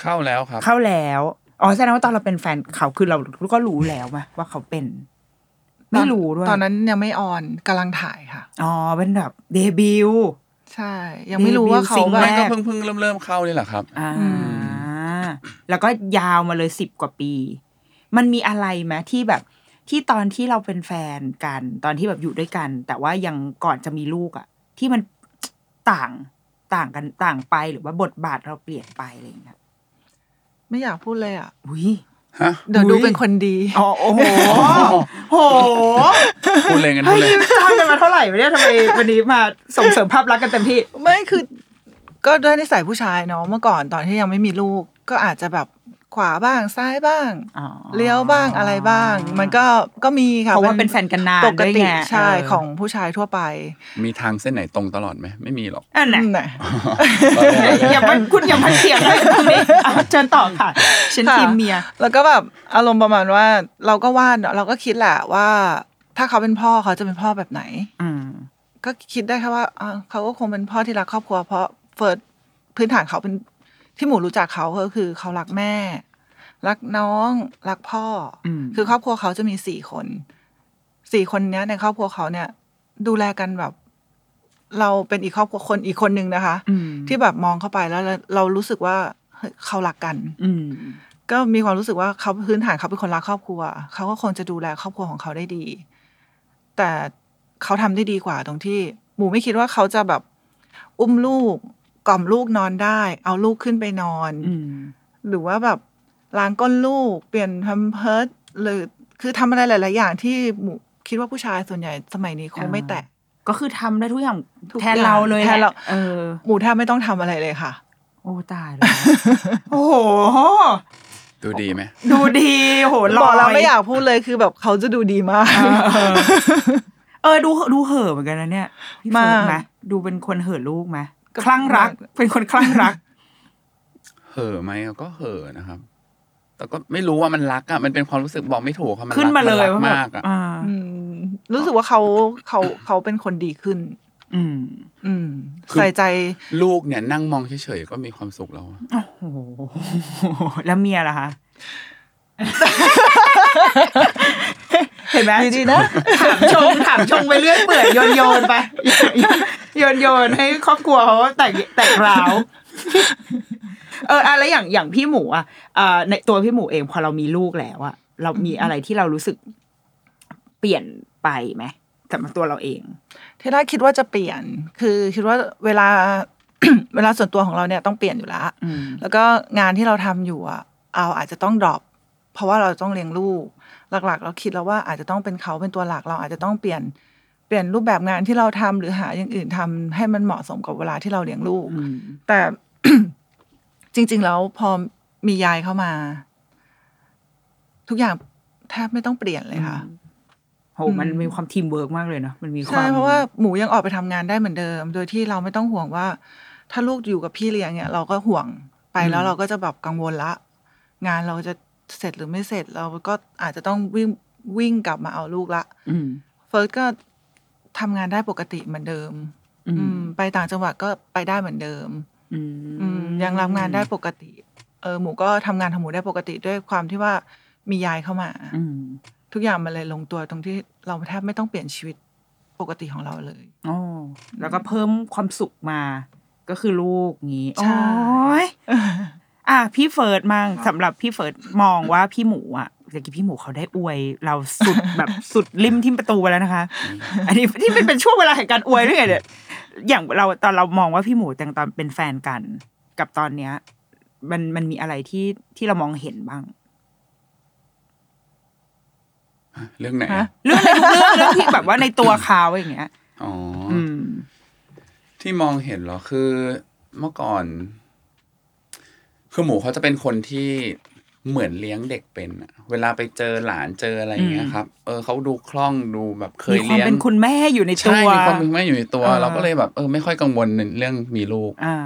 เข้าแล้วครับเข้าแล้วอ๋อแสดงว่าตอนเราเป็นแฟนเขาคือเราก็รู้แล้วไหมว่าเขาเป็นไม่รู้ด้วยตอนนั้นยังไม่ออนกำลังถ่ายค่ะอ๋อเป็นแบบเดบิวต์ใช่ยังไม่รู้ว่าเขาแบบก็เพิ่งเพิ่งเริ่มเริ่มเข้าเลยแหละครับอ่าแล้วก็ยาวมาเลยสิบกว่าปีมันมีอะไรไหมที่แบบที่ตอนที่เราเป็นแฟนกันตอนที่แบบอยู่ด้วยกันแต่ว่ายังก่อนจะมีลูกอ่ะที่มันต่างต่างกันต่างไปหรือว่าบทบาทเราเปลี่ยนไปอะไรอย่างเงี้ยไม่อยากพูดเลยอ่ะอุ้ยฮะเดี๋ยวดูเป็นคนดีอ๋อโอ้โหโหพูดเล่นกันพูดเล่นจ้างกันมาเท่าไหร่วะเนี่ยทำไมวันนี้มาส่งเสริมภาพลักษณ์กันเต็มที่ไม่คือก็ด้วยนิสัยผู้ชายเนาะเมื่อก่อนตอนที่ยังไม่มีลูกก็อาจจะแบบขวาบ้างซ้ายบ้างเลี้ยวบ้างอะไรบ้างมันก็ก็มีค่ะเพราะว่าเป็นแฟนกันนานปกติใช่ของผู้ชายทั่วไปมีทางเส้นไหนตรงตลอดไหมไม่มีหรอกอันไหนอย่าคุณอย่าพันเสียงเลยตรงนี้เชิญต่อค่ะฉันทีมเมียแล้วก็แบบอารมณ์ประมาณว่าเราก็วาดเราก็คิดแหละว่าถ้าเขาเป็นพ่อเขาจะเป็นพ่อแบบไหนก็คิดได้แค่ว่าเขาก็คงเป็นพ่อที่รักครอบครัวเพราะเฟิร์สพื้นฐานเขาเป็นที่หมูรู้จักเขาก็คือเขารักแม่รักน้องรักพ่อคือครอบครัวเขาจะมีสี่คนสี่คนเนี้ยในครอบครัวเขาเนี่ยดูแลกันแบบเราเป็นอีกครอบครัวคนอีกคนนึงนะคะที่แบบมองเข้าไปแล้วเรารู้สึกว่าเขารักกันก็มีความรู้สึกว่าเขาพื้นฐานเขาเป็นคนรักครอบครัวเขาก็คงจะดูแลครอบครัวของเขาได้ดีแต่เขาทำได้ดีกว่าตรงที่หมูไม่คิดว่าเขาจะแบบอุ้มลูกกล่อมลูกนอนได้เอาลูกขึ้นไปนอนหรือว่าแบบล้างก้นลูกเปลี่ยนแพมเพิร์สหรือคือทำอะไรหลายๆอย่างที่หมูคิดว่าผู้ชายส่วนใหญ่สมัยนี้คงไม่แตะก็คือทำได้ทุกอย่างแทนเราเลยแทนเราเออหมูแทบไม่ต้องทำอะไรเลยค่ะโอ้ตายแล้วโอ้โหดูดีไหมดูดีโหบอกเราไม่อยากพูดเลยคือแบบเขาจะดูดีมากเออดูดูเห่อเหมือนกันนะเนี่ยมากไหมดูเป็นคนเห่อลูกไหมคลั่งรักเป็นคนคลั่งรักเห่อไหมก็เห่อนะครับแต่ก็ไม่รู้ว่ามันรักอ่ะมันเป็นความรู้สึกบอกไม่ถูกค่ะมันขึ้นมาเลยมากอ่ะรู้สึกว่าเขาเขาเขาเป็นคนดีขึ้นอืมอืมใส่ใจลูกเนี่ยนั่งมองเฉยๆก็มีความสุขแล้วโอ้โหแล้วเมียล่ะคะเห็นไหมดีๆนะถามชงถามชงไปเรื่อยเปื่อยโยนโยนไปโยนโยนให้ครอบครัวเขาแตกแตกร้าวเอออะไรอย่างอย่างพี่หมูอ่ะในตัวพี่หมูเองพอเรามีลูกแล้วอ่ะเรามีอะไรที่เรารู้สึกเปลี่ยนไปไหมสำหรับตัวเราเองที่แรกคิดว่าจะเปลี่ยนคือคิดว่าเวลา เวลาส่วนตัวของเราเนี่ยต้องเปลี่ยนอยู่แล้วแล้วก็งานที่เราทำอยู่อ่ะเอาอาจจะต้องดรอปเพราะว่าเราต้องเลี้ยงลูกหลักๆเราคิดแล้วว่าอาจจะต้องเป็นเขาเป็นตัวหลักเราอาจจะต้องเปลี่ยนเปลี่ยนรูปแบบงานที่เราทำหรือหาอย่างอื่นทำให้มันเหมาะสมกับเวลาที่เราเลี้ยงลูกแต่ จริงๆแล้วพอมียายเข้ามาทุกอย่างแทบไม่ต้องเปลี่ยนเลยค่ะโหมันมีความทีมเวิร์กมากเลยเนาะมันมีความใช่เพราะว่าหมูยังออกไปทำงานได้เหมือนเดิมโดยที่เราไม่ต้องห่วงว่าถ้าลูกอยู่กับพี่เลี้ยงเนี่ยเราก็ห่วงไปแล้วเราก็จะแบบกังวลละงานเราจะเสร็จหรือไม่เสร็จเราก็อาจจะต้องวิ่งวิ่งกลับมาเอาลูกละเฟิร์สก็ทำงานได้ปกติเหมือนเดิมไปต่างจังหวัดก็ไปได้เหมือนเดิมยังรับงานได้ปกติเออหมูก็ทำงานทำหมูได้ปกติด้วยความที่ว่ามียายเข้ามาทุกอย่างมันเลยลงตัวตรงที่เราแทบไม่ต้องเปลี่ยนชีวิตปกติของเราเลยอ๋อแล้วก็เพิ่มความสุขมาก็คือลูกงี้โอ้ยอ่ะพี่เฟิร์สมั่งสำหรับพี่เฟิร์สมองว่าพี่หมูอ่ะเมื่อกี้พี่หมูเขาได้อวยเราสุดแบบสุดริมทิ่มประตูไปแล้วนะคะอันนี้ที่มันเป็นช่วงเวลาแห่งการอวยด้วยไงเนี่ยอย่างเราตอนเรามองว่าพี่หมูแต่งตอนเป็นแฟนกันกับตอนเนี้ยมันมันมีอะไรที่ที่เรามองเห็นบ้างเรื่องไหนเรื่องอะไรทุกเรื่องเรื่องที่แบบว่าในตัวเขาอย่างเงี้ยอ๋อที่มองเห็นเหรอคือเมื่อก่อนคือหมูเขาจะเป็นคนที่ เหมือนเลี้ยงเด็กเป็นเวลาไปเจอหลานเจออะไรอย่างเงี้ยครับเออเขาดูคล่องดูแบบเคยเลี้ยงมีความเป็นคุณแม่อยู่ในตัวใช่มีความเป็นแม่อยู่ในตัวเราก็เลยแบบเออไม่ค่อยกังวลเรื่องมีลูกอ่า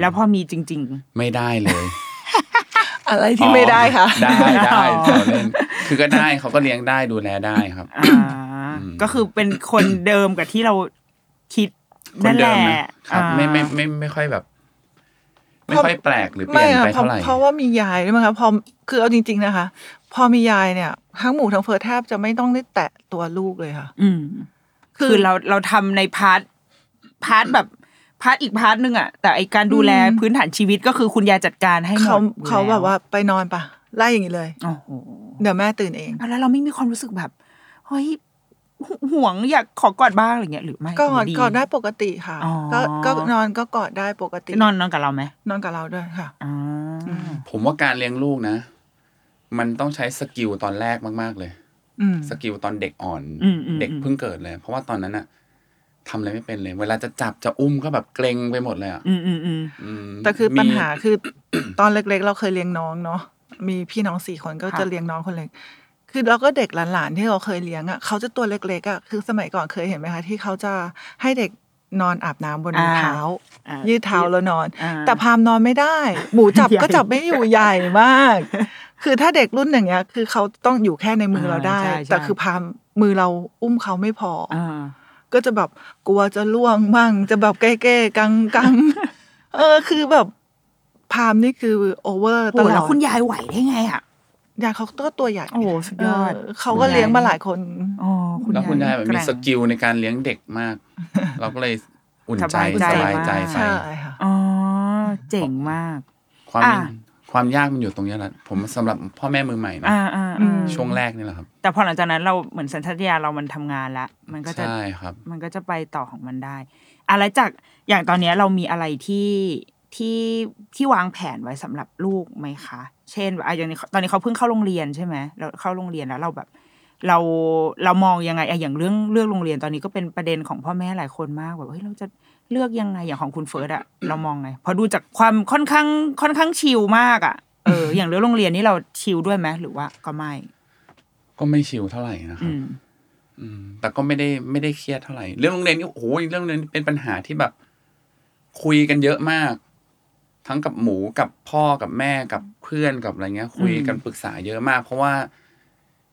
แล้วพอมีจริงๆไม่ได้เลยอะไรที่ไม่ได้ค่ะได้ได้ต่อเล่นคือก็ได้เขาก็เลี้ยงได้ดูแลได้ครับอ่าก็คือเป็นคนเดิมกับที่เราคิดนั่นแหละครับไม่ไม่ไม่ไม่ค่อยแบบไม่ค่อยแปลกหรือเปลี่ยนไปเท่าไหร่เพราะว่ามียายด้วยมั้งคะพอคือเอาจริงๆนะคะพอมียายเนี่ยทั้งหมู่ทั้งเฟิร์สแทบจะไม่ต้องได้แตะตัวลูกเลยค่ะอืมคือเราเราทำในพาร์ทพาร์ทแบบพาร์ทอีกพาร์ทนึงอ่ะแต่ไอการดูแลพื้นฐานชีวิตก็คือคุณยายจัดการให้หมดเขาเขาแบบว่าไปนอนปะไล่อย่างนี้เลยเดี๋ยวแม่ตื่นเองแล้วเราไม่มีความรู้สึกแบบเฮ้ยห่วงอยากขอกอดบ้างอะไรเงี้ยหรือไม่ก็กอดได้ปกติค่ะก็ก็นอนก็กอดได้ปกตินอนนอนกับเราไหมนอนกับเราด้วยค่ะอ๋อผมว่าการเลี้ยงลูกนะมันต้องใช้สกิลตอนแรกมากๆเลยสกิลตอนเด็กอ่อนเด็กเพิ่งเกิดเลยเพราะว่าตอนนั้นอะทำอะไรไม่เป็นเลยเวลาจะจับจะอุ้มก็แบบเกรงไปหมดเลยอ่ะอืมอืมอืมแต่คือปัญหาคือตอนเล็กๆเราเคยเลี้ยงน้องเนาะมีพี่น้องสี่คนก็จะเลี้ยงน้องคนเล็กคือเราก็เด็กหลานๆที่เราเคยเลี้ยงอ่ะเขาจะตัวเล็กๆอ่ะคือสมัยก่อนเคยเห็นไหมคะที่เขาจะให้เด็กนอนอาบน้ำบนเท้ายืดเท้าแล้วนอนแต่พามนอนไม่ได้หมูจับก็จับไม่อยู่ใหญ่มากคือถ้าเด็กรุ่นอย่างเงี้ยคือเขาต้องอยู่แค่ในมือเราได้แต่คือพามมือเราอุ้มเขาไม่พอก็จะแบบกลัวจะล่วงมั่งจะแบบแก้ๆกังๆเออคือแบบพามนี่คือโอเวอร์ตลอดแล้วคุณยายไหวได้ไงอ่ะยายเขาก็ตัวใหญ่โอ้สุดยอดเขาก็เลี้ยงมาหลายคนอ๋อแล้วคุณยายแบบมีสกิลในการเลี้ยงเด็กมากเราก็เลยอุ่นใจสบายใจใช่ค่ะอ๋อเจ๋งมากความความยากมันอยู่ตรงนี้แหละผมสำหรับพ่อแม่มือใหม่นะช่วงแรกนี่แหละครับแต่พอหลังจากนั้นเราเหมือนสัญชาตญาณเรามันทำงานละมันก็จะมันก็จะไปต่อของมันได้อะไรจากอย่างตอนนี้เรามีอะไรที่ที่ที่วางแผนไว้สำหรับลูกไหมคะเช่นแบบอย่างนี้ตอนนี้เขาเพิ่งเข้าโรงเรียนใช่ไหมเราเข้าโรงเรียนแล้วเราแบบเราเรามองยังไงอย่างเรื่องเลือกโรงเรียนตอนนี้ก็เป็นประเด็นของพ่อแม่หลายคนมากแบบเฮ้ยเราจะเลือกยังไงอย่างของคุณเฟิร์สอะเรามองไงพอดูจากความค่อนข้างค่อนข้างชิลมากอะเอออย่างเรื่องโรงเรียนนี่เราชิลด้วยไหมหรือว่าก็ไม่ก็ไม่ชิลเท่าไหร่นะครับอืมแต่ก็ไม่ได้ไม่ได้เครียดเท่าไหร่เรื่องโรงเรียนนี่โอ้โหเรื่องโรงเรียนเป็นปัญหาที่แบบคุยกันเยอะมากทั้งกับหมูกับพ่อกับแม่กับเพื่อนกับอะไรเงี้ยคุยกันปรึกษาเยอะมากเพราะว่า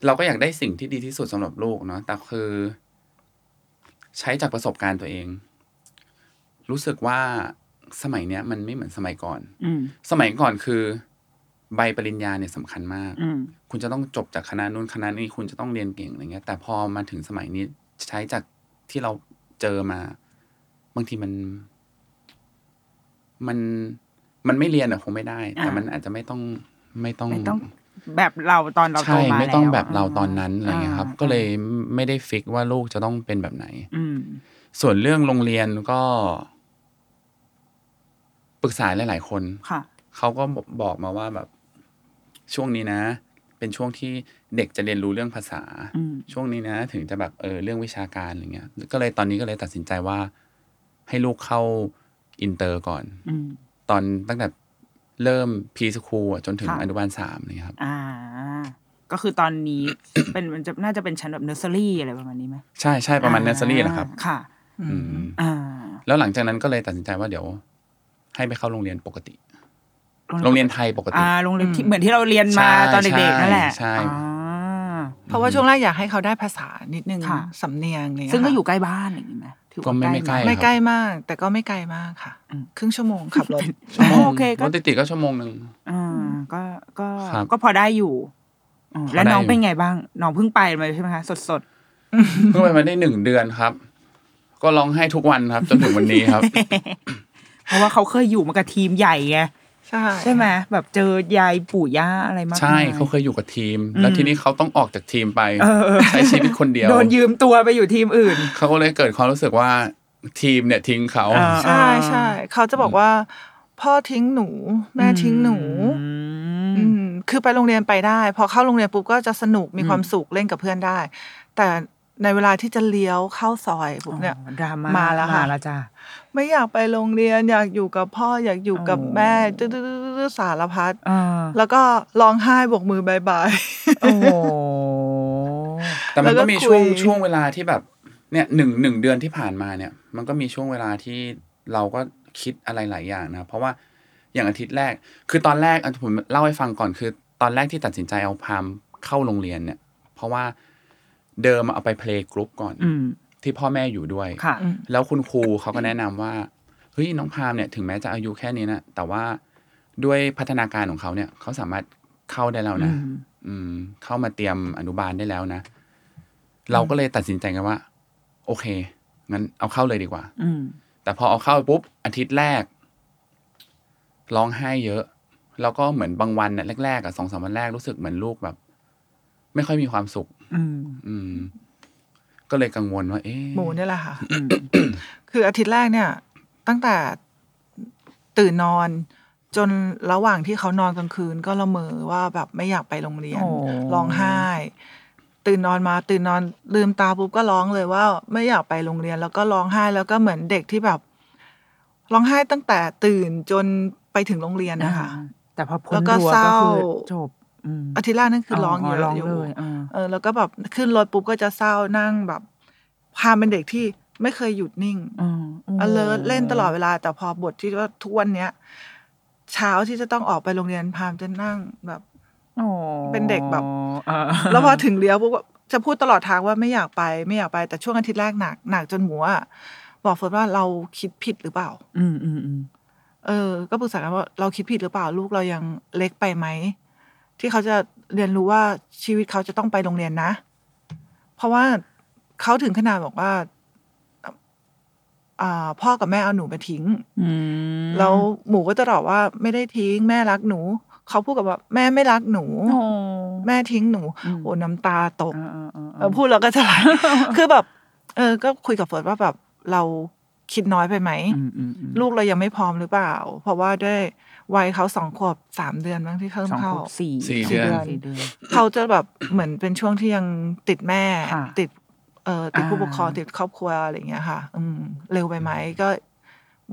เราก็อยากได้สิ่งที่ดีที่สุดสำหรับลูกเนาะแต่คือใช้จากประสบการณ์ตัวเองรู้สึกว่าสมัยเนี้ยมันไม่เหมือนสมัยก่อนสมัยก่อนคือใบปริญญาเนี่ยสำคัญมากคุณจะต้องจบจากคณะนู้นคณะนี้คุณจะต้องเรียนเก่งอะไรเงี้ยแต่พอมาถึงสมัยนี้ใช้จากที่เราเจอมาบางทีมันมันมันไม่เรียนอะคงไม่ได้แต่มันอาจจะไม่ต้องไม่ต้องแบบเราตอนเราโตมาแล้วไม่ต้องแบบเราตอนนั้นอะไรเงี้ยครับก็เลยไม่ได้ฟิกว่าลูกจะต้องเป็นแบบไหนส่วนเรื่องโรงเรียนก็ปรึกษาหลายๆคนเขาก็บอกมาว่าแบบช่วงนี้นะเป็นช่วงที่เด็กจะเรียนรู้เรื่องภาษาช่วงนี้นะถึงจะแบบเออเรื่องวิชาการอะไรเงี้ยก็เลยตอนนี้ก็เลยตัดสินใจว่าให้ลูกเข้าอินเตอร์ก่อนตอนตั้งแต่เริ่มพรีสคูลจนถึงอนุบาลสามนี่ครับอ่าก็คือตอนนี้ เป็นมันจะน่าจะเป็นชั้นแบบเนอร์เซอรี่อะไรประมาณนี้ไหมใช่ใช่ประมาณเนอร์เซอรี่แหละครับค่ะอืมอ่าแล้วหลังจากนั้นก็เลยตัดสินใจว่าเดี๋ยวให้ไปเข้าโรงเรียนปกติโรงเรียนไทยปกติอ่าโรงเรียนที่เหมือนที่เราเรียนมาตอนเด็กๆนั่นแหละใช่เพราะว่าช่วงแรกอยากให้เขาได้ภาษานิดนึงสำเนียงเนี่ยซึ่งก็อยู่ใกล้บ้านอย่างนี้ไหมก็ไม่ไม่ใกล้ไม่ใกล้มากแต่ก็ไม่ไกลมากค่ะครึ่งชั่วโมงขับรถโอเคก็ติดๆก็ชั่วโมงนึงอ่าก็ก็ก็พอได้อยู่แล้วน้องเป็นไงบ้างน้องเพิ่งไปมาใช่ไหมคะสดๆเพิ่งไปมาได้หนึ่งเดือนครับก็ร้องไห้ทุกวันครับจนถึงวันนี้ครับเพราะว่าเขาเคยอยู่มากับทีมใหญ่ไงใช่ใช่ไหมแบบเจอยายปู่ย่าอะไรมากใช่เขาเคยอยู่กับทีมแล้วทีนี้เขาต้องออกจากทีมไปใช้ชีวิตคนเดียวโดนยืมตัวไปอยู่ทีมอื่นเขาก็เลยเกิดความรู้สึกว่าทีมเนี่ยทิ้งเขาใช่ใช่เขาจะบอกว่าพ่อทิ้งหนูแม่ทิ้งหนูคือไปโรงเรียนไปได้พอเข้าโรงเรียนปุ๊บก็จะสนุกมีความสุขเล่นกับเพื่อนได้แต่ ในเวลาที่จะเลี้ยวเข้าซอยผมเนี่ยดราม่ามาแล้วค่ะไม่อยากไปโรงเรียนอยากอยู่กับพ่ออยากอยู่กับแม่ดื้อๆสารพัดแล้วก็ร้องไห้บกมือบายบายโอ้แต่มันก็มีช่วงช่วงเวลาที่แบบเนี่ยหนึ่ง หนึ่งเดือนที่ผ่านมาเนี่ยมันก็มีช่วงเวลาที่เราก็คิดอะไรหลายอย่างนะเพราะว่าอย่างอาทิตย์แรกคือตอนแรกผมเล่าให้ฟังก่อนคือตอนแรกที่ตัดสินใจเอาพามเข้าโรงเรียนเนี่ยเพราะว่าเดิมเอาไปเพลย์กรุ๊ปก่อนที่พ่อแม่อยู่ด้วยแล้วคุณครูเขาก็แนะนำว่าเฮ้ยน้องพามเนี่ยถึงแม้จะอายุแค่นี้นะแต่ว่าด้วยพัฒนาการของเขาเนี่ยเขาสามารถเข้าได้แล้วนะเข้ามาเตรียมอนุบาลได้แล้วนะเราก็เลยตัดสินใจกันว่าโอเคงั้นเอาเข้าเลยดีกว่าแต่พอเอาเข้าปุ๊บอาทิตย์แรกร้องไห้เยอะแล้วก็เหมือนบางวันน่ะแรกๆอ่ะ สองสาม วันแรกรู้สึกเหมือนลูกแบบไม่ค่อยมีความสุขอืมอืมก็เลยกังวลว่าเอ๊ะหมูนี่แหละค่ะ คืออาทิตย์แรกเนี่ยตั้งแต่ตื่นนอนจนระหว่างที่เขานอนกลางคืนก็ละเมอว่าแบบไม่อยากไปโรงเรียนร้องไห้ตื่นนอนมาตื่นนอนลืมตาปุ๊บก็ร้องเลยว่าไม่อยากไปโรงเรียนแล้วก็ร้องไห้แล้วก็เหมือนเด็กที่แบบร้องไห้ตั้งแต่ตื่นจนไปถึงโรงเรียนนะคะแต่พอพ้นรั้วก็คือจบอาทิตย์แรกนั่นคือร้องเยอะอยู่เออแล้วก็แบบขึ้นรถปุ๊บก็จะเศร้านั่งแบบพาเป็นเด็กที่ไม่เคยหยุดนิ่งalertเล่นตลอดเวลาแต่พอบทที่ว่าทุกวันเนี้ยเช้าที่จะต้องออกไปโรงเรียนพามจะนั่งแบบเป็นเด็กแบบแล้วพอถึงเลี้ยวปุ๊บจะพูดตลอดทางว่าไม่อยากไปไม่อยากไปแต่ช่วงอาทิตย์แรกหนักหนักจนหมูอ่ะบอกเฟิร์สว่าเราคิดผิดหรือเปล่าอืมอืมอืมเออก็ปรึกษากันว่าเราคิดผิดหรือเปล่าลูกเรายังเล็กไปไหมที่เขาจะเรียนรู้ว่าชีวิตเขาจะต้องไปโรงเรียนนะเพราะว่าเขาถึงขนาดบอกว่าอ่าพ่อกับแม่เอาหนูไปทิ้งแล้วหมูก็จะตอบว่าไม่ได้ทิ้งแม่รักหนูเขาพูดกับว่าแม่ไม่รักหนูแม่ทิ้งหนูโอ้น้ำตาตกพูดแล้วก็จะไหลคือแบบเออก็คุยกับเฟิร์สว่าแบบเราคิดน้อยไปไหมลูกเรายังไม่พร้อมหรือเปล่าเพราะว่าด้วยวัยเขาสองขวบสามเดือนบ้างที่เพิ่มเข้าสี่เดือนเขาจะแบบเหมือนเป็นช่วงที่ยังติดแม่ติดเอ่อติดผู้ปกครองติดครอบครัวอะไรอย่างเงี้ยค่ะเร็วไปไหมก็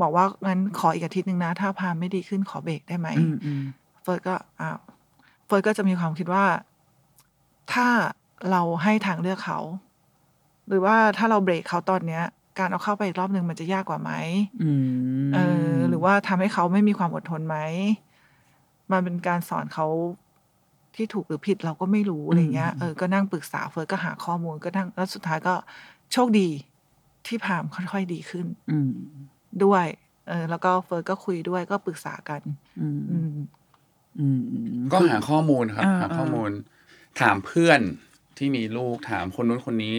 บอกว่างั้นขออีกอาทิตย์นึงนะถ้าพาไม่ดีขึ้นขอเบรกได้ไหมเฟิร์สก็อ้าวเฟิร์สก็จะมีความคิดว่าถ้าเราให้ทางเลือกเขาหรือว่าถ้าเราเบรกเขาตอนเนี้ยการเอาเข้าไปอีกรอบนึงมันจะยากกว่าไหมเออหรือว่าทำให้เขาไม่มีความอดทนไหมมันเป็นการสอนเขาที่ถูกหรือผิดเราก็ไม่รู้อะไรเงี้ยเออก็นั่งปรึกษาเฟิร์สก็หาข้อมูลก็นั่งแล้วสุดท้ายก็โชคดีที่พามค่อยๆดีขึ้นด้วยเออแล้วก็เฟิร์สก็คุยด้วยก็ปรึกษากันก็หาข้อมูลครับหาข้อมูลถามเพื่อนที่มีลูกถามคนนู้นคนนี้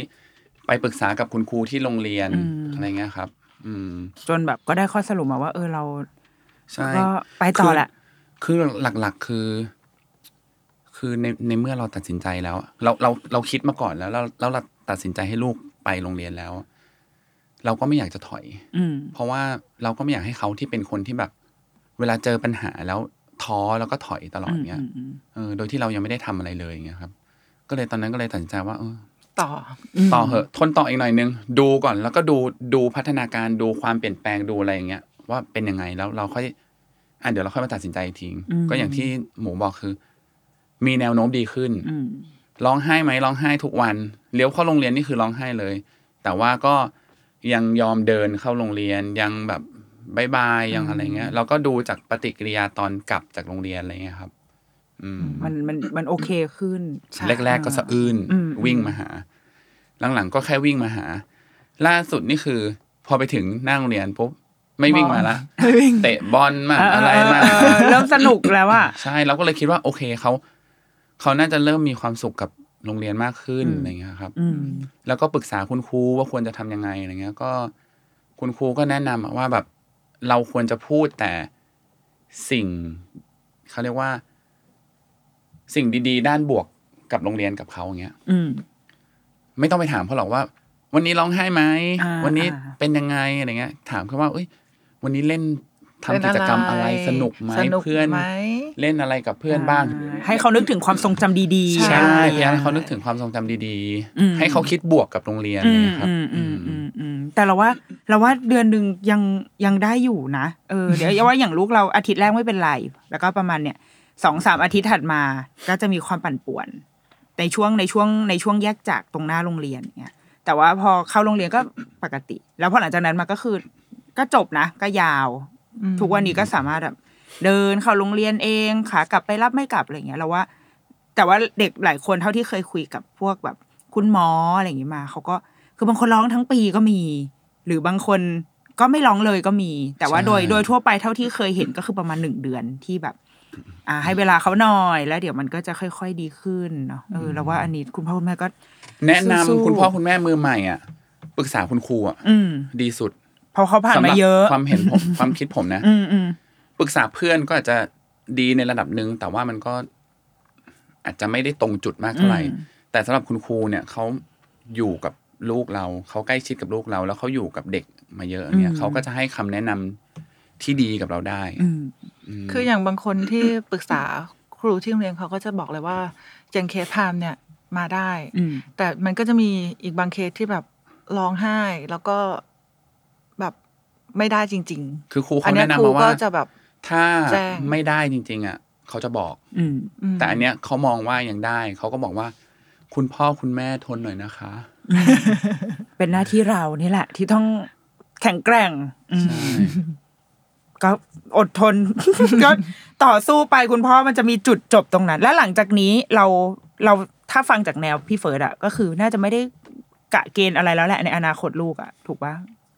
ไปปรึกษากับคุณครูที่โรงเรียนอะไรเงี้ยครับจนแบบก็ได้ข้อสรุปมาว่าเออเราก็ไปต่อแหละคือหลักๆคือคือในในเมื่อเราตัดสินใจแล้วเราเราเราคิดมาก่อนแล้วแล้วเราตัดสินใจให้ลูกไปโรงเรียนแล้วเราก็ไม่อยากจะถอยเพราะว่าเราก็ไม่อยากให้เขาที่เป็นคนที่แบบเวลาเจอปัญหาแล้วท้อแล้วก็ถอยตลอดเงี้ยเออโดยที่เรายังไม่ได้ทำอะไรเลยเงี้ยครับก็เลยตอนนั้นก็เลยตัดสินใจว่าต่อต่อเหอะทนต่ออีกหน่อยนึงดูก่อนแล้วก็ดูดูพัฒนาการดูความเปลี่ยนแปลงดูอะไรอย่างเงี้ยว่าเป็นยังไงแล้วเราค่อยอ่ะเดี๋ยวเราค่อยมาตัดสินใจทิ้งก็อย่างที่หมูบอกคือมีแนวโน้มดีขึ้นร้องไห้ไหมร้องไห้ทุกวันเลี้ยวเข้าโรงเรียนนี่คือร้องไห้เลยแต่ว่าก็ยังยอมเดินเข้าโรงเรียนยังแบบบ๊ายบายยังอะไรเงี้ยเราก็ดูจากปฏิกิริยาตอนกลับจากโรงเรียนอะไรเงี้ยครับมันมันมันโอเคขึ้นแรกแรกก็สะอื้นวิ่งมาหาหลังๆก็แค่วิ่งมาหาล่าสุดนี่คือพอไปถึงหน้าโรงเรียนปุ๊บไม่วิ่งมาละเตะบอลมาอะไรมาเริ่มสนุกแล้วอ่ะใช่เราก็เลยคิดว่าโอเคเขาเขาน่าจะเริ่มมีความสุขกับโรงเรียนมากขึ้นอะไรเงี้ยครับแล้วก็ปรึกษาคุณครูว่าควรจะทำยังไงอะไรเงี้ยก็คุณครูก็แนะนำว่าแบบเราควรจะพูดแต่สิ่งเขาเรียกว่าสิ่งดีๆด้านบวกกับโรงเรียนกับเขาอย่างเงี้ยไม่ต้องไปถามเขาหรอกว่าวันนี้ร้องไห้ไหมวันนี้เป็นยังไงอะไรเงี้ยถามเขาว่าเอ้ยวันนี้เล่น ทำกิจกรรมอะไรสนุกไหมเพื่อนเล่นอะไรกับเพื่อนบ้างให้เขานึกถึงความทรงจำดีๆใช่พยายามให้เขานึกถึงความทรงจำดีๆให้เขาคิดบวกกับโรงเรียนนะครับแต่เราว่าเราว่าเดือนนึงยังยังได้อยู่นะเออเดี๋ยวว่าอย่างลูกเราอาทิตย์แรกไม่เป็นไรแล้วก็ประมาณเนี่ย สองถึงสาม อาทิตย์ถัดมาก็จะมีความปั่นป่วนในช่วงในช่วงในช่วงแยกจากตรงหน้าโรงเรียนเนี่ยแต่ว่าพอเข้าโรงเรียนก็ปกติแล้วพอหลังจากนั้นมาก็คือก็จบนะก็ยาวทุกวันนี้ก็สามารถแบบเดินเข้าโรงเรียนเองขากลับไปรับไม่กลับอะไรเงี้ยแล้วว่าแต่ว่าเด็กหลายคนเท่าที่เคยคุยกับพวกแบบคุณหมออะไรอย่างงี้มาเขาก็คือบางคนร้องทั้งปีก็มีหรือบางคนก็ไม่ร้องเลยก็มีแต่ว่าโดยโดยทั่วไปเท่าที่เคยเห็นก็คือประมาณหนึ่งเดือนที่แบบอ่าให้เวลาเขาหน่อยแล้วเดี๋ยวมันก็จะค่อยๆดีขึ้นเนาะเออแล้วว่าอันนี้คุณพ่อคุณแม่ก็แนะนำคุณพ่อคุณแม่มือใหม่อ่ะปรึกษาคุณครูอ่ะดีสุดเพราะเขาผ่านมาเยอะความเห็นผม ความคิดผมนะปรึกษาเพื่อนก็อาจจะดีในระดับนึงแต่ว่ามันก็อาจจะไม่ได้ตรงจุดมากเท่าไหร่แต่สำหรับคุณครูเนี่ยเขาอยู่กับลูกเราเขาใกล้ชิดกับลูกเราแล้วเขาอยู่กับเด็กมาเยอะเนี่ยเขาก็จะให้คำแนะนำที่ดีกับเราได้คืออย่างบางคนที่ปรึกษาครูที่โรงเรียนเขาก็จะบอกเลยว่าเจนเคสพามเนี่ยมาได้แต่มันก็จะมีอีกบางเคสที่แบบร้องไห้แล้วก็แบบไม่ได้จริงๆคือครูเขาแนะนำมาว่าถ้าไม่ได้จริงๆอ่ะเขาจะบอกแต่อันเนี้ยเขามองว่ายังได้เขาก็บอกว่าคุณพ่อคุณแม่ทนหน่อยนะคะเป็นหน้าที่เรานี่แหละที่ต้องแข็งแกร่งก็อดทนก็ต่อสู้ไปคุณพ่อมันจะมีจุดจบตรงนั้นและหลังจากนี้เราเราถ้าฟังจากแนวพี่เฟิร์สอ่ะก็คือน่าจะไม่ได้กะเกณฑ์อะไรแล้วแหละในอนาคตลูกอ่ะถูกป่ะ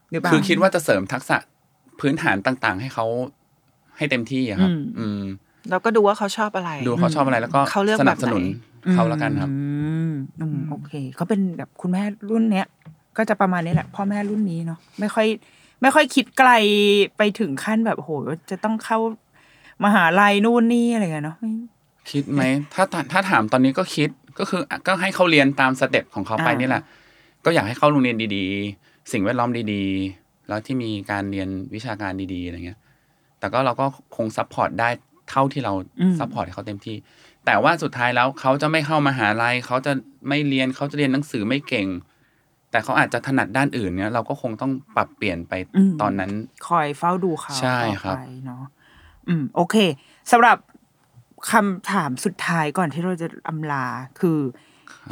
หรือเปล่าคือคิดว่าจะเสริมทักษะพื้นฐานต่างๆให้เขาให้เต็มที่อ่ะครับอืมเราก็ดูว่าเขาชอบอะไรดูเขาชอบอะไรแล้วก็สนับสนุนเขาแล้วกันครับอืมโอเคเขาเป็นแบบคุณแม่รุ่นเนี้ยก็จะประมาณนี้แหละพ่อแม่รุ่นนี้เนาะไม่ค่อยไม่ค่อยคิดไกลไปถึงขั้นแบบโหจะต้องเข้ามหาลัยนู่นนี่อะไรเงี้ยเนาะคิดไหมถ้าถ้าถามตอนนี้ก็คิดก็คือก็ให้เขาเรียนตามสเต็ปของเขาไปนี่แหละก็อยากให้เข้าโรงเรียนดีๆสิ่งแวดล้อมดีๆแล้วที่มีการเรียนวิชาการดีๆอะไรเงี้ยแต่ก็เราก็คงซัพพอร์ตได้เท่าที่เราซัพพอร์ตให้เขาเต็มที่แต่ว่าสุดท้ายแล้วเขาจะไม่เข้ามหาลัยเขาจะไม่เรียนเขาจะเรียนหนังสือไม่เก่งแต่เขาอาจจะถนัดด้านอื่นเนี่ยเราก็คงต้องปรับเปลี่ยนไปตอนนั้นคอยเฝ้าดูเขาใช่ครับเนาะอืมโอเคสำหรับคำถามสุดท้ายก่อนที่เราจะอำลาคือ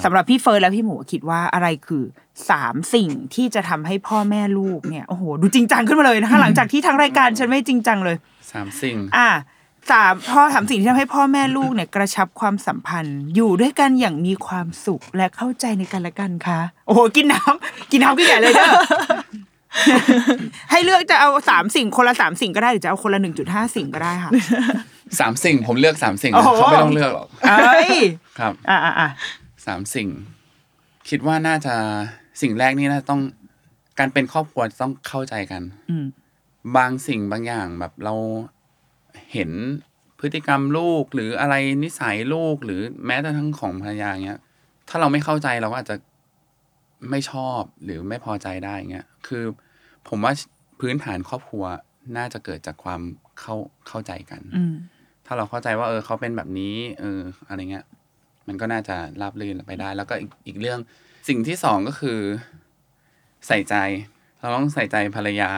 สำหรับพี่เฟิร์นและพี่หมูคิดว่าอะไรคือสามสิ่งที่จะทำให้พ่อแม่ลูกเนี่ยโอ้โหดูจริงจังขึ้นมาเลยนะคะหลังจากที่ทางรายการฉันไม่จริงจังเลยสามสิ่งอ่ะสามพ่อสามสิ่งที่ทำให้พ่อแม่ลูกเนี่ยกระชับความสัมพันธ์อยู่ด้วยกันอย่างมีความสุขและเข้าใจในกันและกันค่ะโอ้โหกินน้ำกินน้ำก็ใหญ่เลยเด้อให้เลือกจะเอาสามสิ่งคนละสามสิ่งก็ได้หรือจะเอาคนละหนึ่งจุดห้าสิ่งก็ได้ค่ะสามสิ่งผมเลือกสามสิ่งเขาไม่ต้องเลือกหรอกเอ้ยครับอ่ะอ่ะสามสิ่งคิดว่าน่าจะสิ่งแรกนี่น่าต้องการเป็นครอบครัวต้องเข้าใจกันบางสิ่งบางอย่างแบบเราเห็นพฤติกรรมลูกหรืออะไรนิสัยลูกหรือแม้แต่ทั้งของภรรยาเงี้ยถ้าเราไม่เข้าใจเราก็อาจจะไม่ชอบหรือไม่พอใจได้เงี้ยคือผมว่าพื้นฐานครอบครัวน่าจะเกิดจากความเข้าเข้าใจกันถ้าเราเข้าใจว่าเออเขาเป็นแบบนี้เอออะไรเงี้ยมันก็น่าจะราบรื่นไปได้แล้วก็อีกอีกเรื่องสิ่งที่สองก็คือใส่ใจเราต้องใส่ใจภรรยา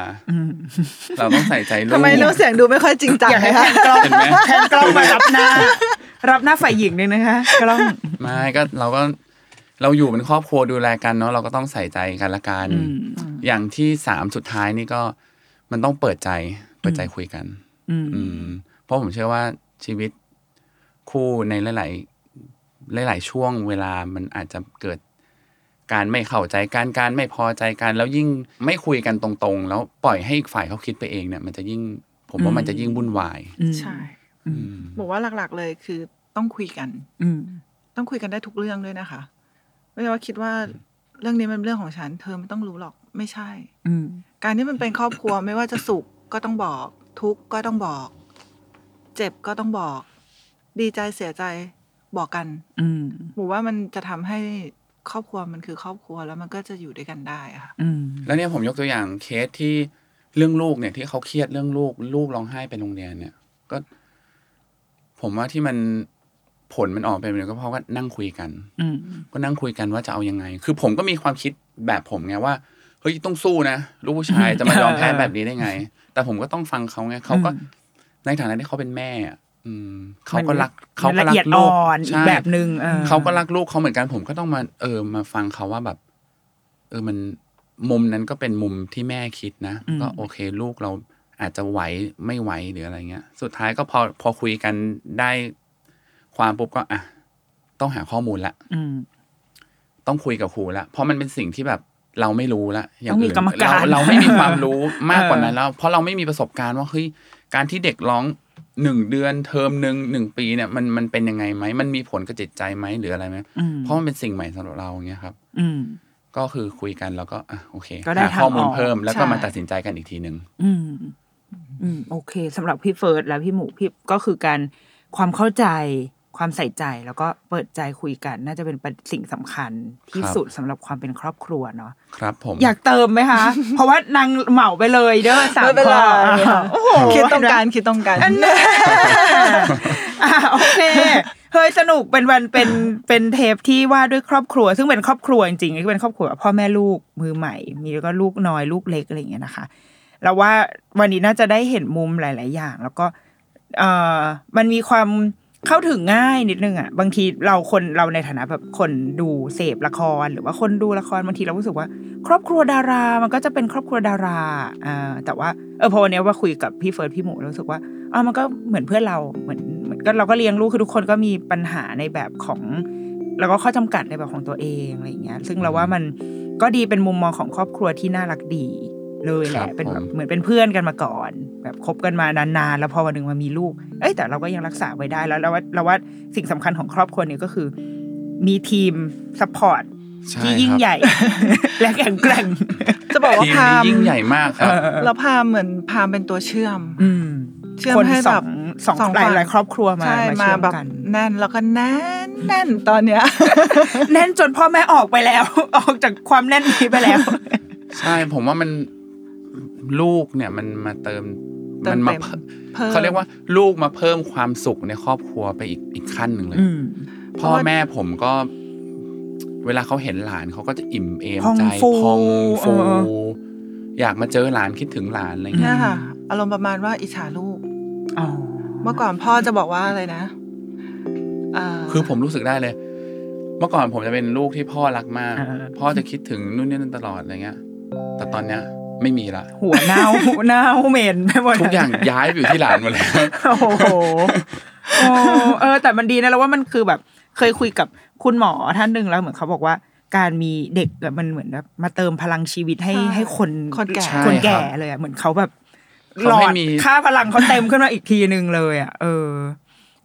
เราต้องใส่ใจลูกทำไมเราเสียงดูไม่ค่อยจริงจังเลยค่ะเห็นไหมแทนกล้องมารับหน้ารับหน้าฝ่ายหญิงเลยนะคะกล้องไม่ก็เราก็เราอยู่เป็นครอบครัวดูแลกันเนาะเราก็ต้องใส่ใจกันละกันอย่างที่สามสุดท้ายนี่ก็มันต้องเปิดใจเปิดใจคุยกันอืมเพราะผมเชื่อว่าชีวิตคู่ในหลายหลายๆช่วงเวลามันอาจจะเกิดการไม่เข้าใจการการไม่พอใจกันแล้วยิ่งไม่คุยกันตรงๆแล้วปล่อยให้อีกฝ่ายเขาคิดไปเองเนี่ยมันจะยิ่งผมว่ามันจะยิ่งวุ่นวายใช่บอกว่าหลักๆเลยคือต้องคุยกันต้องคุยกันได้ทุกเรื่องด้วยนะคะไม่ใช่ว่าคิดว่าเรื่องนี้มันเรื่องของฉันเธอไม่ต้องรู้หรอกไม่ใช่การที่มันเป็นครอบครัวไม่ว่าจะสุขก็ต้องบอกทุกข์ก็ต้องบอกเจ็บก็ต้องบอกดีใจเสียใจบอกกันบอกว่ามันจะทำให้ครอบครัวมันคือครอบครัวแล้วมันก็จะอยู่ด้วยกันได้ค่ะแล้วเนี่ยผมยกตัวอย่างเคสที่ เรื่องลูกเนี่ยที่เขาเครียดเรื่องลูกลูกร้องไห้ไปโรงเรียนเนี่ยก็ผมว่าที่มันผลมันออกเป็นแบบก็เพราะว่านั่งคุยกันก็นั่งคุยกันว่าจะเอายังไงคือผมก็มีความคิดแบบผมไงว่าเฮ้ยต้องสู้นะลูกผู้ชายจะมายอมแพ้แบบนี้ได้ไงแต่ผมก็ต้องฟังเขาไงเขาก็ในฐานะที่เขาเป็นแม่อืมเขาก็รักเขาก็รักลูกแบบนึงเขาก็รักลูกเขาเหมือนกันผมก็ต้องมาเออมาฟังเขาว่าแบบเออมันมุมนั้นก็เป็นมุมที่แม่คิดนะก็โอเคลูกเราอาจจะไหวไม่ไหวหรืออะไรเงี้ยสุดท้ายก็พอพอคุยกันได้ความปุ๊บก็อ่ะต้องหาข้อมูลละต้องคุยกับครูละเพราะมันเป็นสิ่งที่แบบเราไม่รู้ละอย่างอื่นเราเราไม่มีความรู้มากกว่านั้นแล้วเพราะเราไม่มีประสบการณ์ว่าเฮ้ยการที่เด็กร้องหนึ่งเดือนเทอมหนึ่งหนึ่งปีเนี่ยมันมันเป็นยังไงไหมมันมีผลกับจิตใจไหมหรืออะไรไหมเพราะมันเป็นสิ่งใหม่สำหรับเราเงี้ยครับก็คือคุยกันแล้วก็อ่ะโอเคหาข้อมูลเพิ่มแล้วก็มาตัดสินใจกันอีกทีนึงอืมอืมโอเคสำหรับพี่เฟิร์สและพี่หมูพี่ก็คือการความเข้าใจความใส่ใจแล้วก็เปิดใจคุยกันน่าจะเป็นสิ่งสำคัญที่สุดสำหรับความเป็นครอบครัวเนาะครับผมอยากเติมไหมคะ เพราะว่านางเหมาไปเลยเด้อสามข้อโอ้โหคิดต้องการคิดต้องการอันนี้โอเคเฮ้ยสนุกเป็นวันเป็นเป็นเทปที่ว่าด้วยครอบครัวซึ่งเป็นครอบครัวจริงๆที่เป็นครอบครัวพ่อแม่ลูกมือใหม่มีแล้วก็ลูกน้อยลูกเล็กอะไรอย่างเงี้ยนะคะแล้วว่าวันนี้น่าจะได้เห็นมุมหลายๆอย่างแล้วก็เอ่อมันมีความเข้าถึงง่ายนิดนึงอ่ะบางทีเราคนเราในฐานะแบบคนดูเสพละครหรือว่าคนดูละครบางทีเรารู้สึกว่าครอบครัวดารามันก็จะเป็นครอบครัวดาราอ่าแต่ว่าเออพอวันนี้ว่าคุยกับพี่เฟิร์สพี่หมูรู้สึกว่าอ๋อมันก็เหมือนเพื่อนเราเหมือนเหมือนก็เราก็เลี้ยงลูกคือทุกคนก็มีปัญหาในแบบของแล้วก็ข้อจำกัดในแบบของตัวเองอะไรอย่างเงี้ยซึ่งเราว่ามันก็ดีเป็นมุมมองของครอบครัวที่น่ารักดีเลยแหละเป็นแบบเหมือนเป็นเพื่อนกันมาก่อนแบบคบกันมานานๆแล้วพอวันนึงมันมีลูกเอ้ยแต่เราก็ยังรักษาไว้ได้แล้วเราว่าเราว่าสิ่งสำคัญของครอบครัวเนี่ยก็คือมีทีมซัพพอร์ตที่ยิ่งใหญ่และแข็งแกร่งจะบอกว่าพามยิ่งใหญ่มากครับแล้วพามเหมือนพามเป็นตัวเชื่อมเชื่อมให้แบบสองหลายๆครอบครัวมามาแบบแน่นแล้วก็แน่นแน่นตอนเนี้ยแน่นจนพ่อแม่ออกไปแล้วออกจากความแน่นนี้ไปแล้วใช่ผมว่ามันลูกเนี่ยมันมาเติมมันมาเขาเรียกว่าลูกมาเพิ่มความสุขในครอบครัวไปอีกอีกขั้นหนึ่งเลยพ่อแม่ผมก็เวลาเขาเห็นหลานเขาก็จะอิ่มเอมใจพองฟูอยากมาเจอหลานคิดถึงหลานอะไรเงี้ยอารมณ์ประมาณว่าอิจฉาลูกเมื่อก่อนพ่อจะบอกว่าอะไรนะคือผมรู้สึกได้เลยเมื่อก่อนผมจะเป็นลูกที่พ่อรักมากพ่อจะคิดถึงนู่นนี่นั่นตลอดอะไรเงี้ยแต่ตอนเนี้ยไม่มีละหัวเน่าหัวเน่าเหม็นไปหมดทุกอย่างย้ายไปอยู่ที่หลานหมดแล้วโอ้โหโอ้เออแต่มันดีนะแล้วว่ามันคือแบบเคยคุยกับคุณหมอท่านนึงแล้วเหมือนเขาบอกว่าการมีเด็กแบบมันเหมือนแบบมาเติมพลังชีวิตให้ให้คนคนแก่คนแก่เลยอ่ะเหมือนเขาแบบหลอดค่าพลังเขาเต็มขึ้นมาอีกทีนึงเลยอ่ะเออ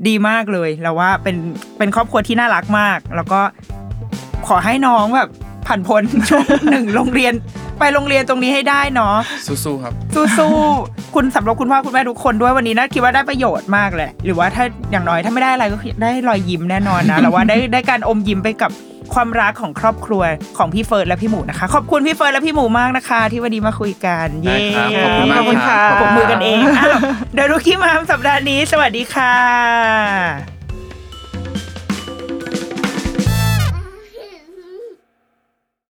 ดีมากเลยแล้วว่าเป็นเป็นครอบครัวที่น่ารักมากแล้วก็ขอให้น้องแบบผ่านพ้นช่วงหนึ่งโรงเรียนไปโรงเรียนตรงนี้ให้ได้เนาะสู้ๆครับสู้ๆคุณสำหรับคุณพ่อคุณแม่ทุกคนด้วยวันนี้น่าคิดว่าได้ประโยชน์มากเลยหรือว่าถ้าอย่างน้อยถ้าไม่ได้อะไรก็ได้รอยยิ้มแน่นอนนะแล้วว่าได้ได้การอมยิ้มไปกับความรักของครอบครัวของพี่เฟิร์สและพี่หมูนะคะขอบคุณพี่เฟิร์สและพี่หมูมากนะคะที่วันนี้มาคุยกันเย้ขอบคุณมากค่ะขอบคุณมือกันเองอ้าวเดอะ Rookie Map สัปดาห์นี้สวัสดีค่ะ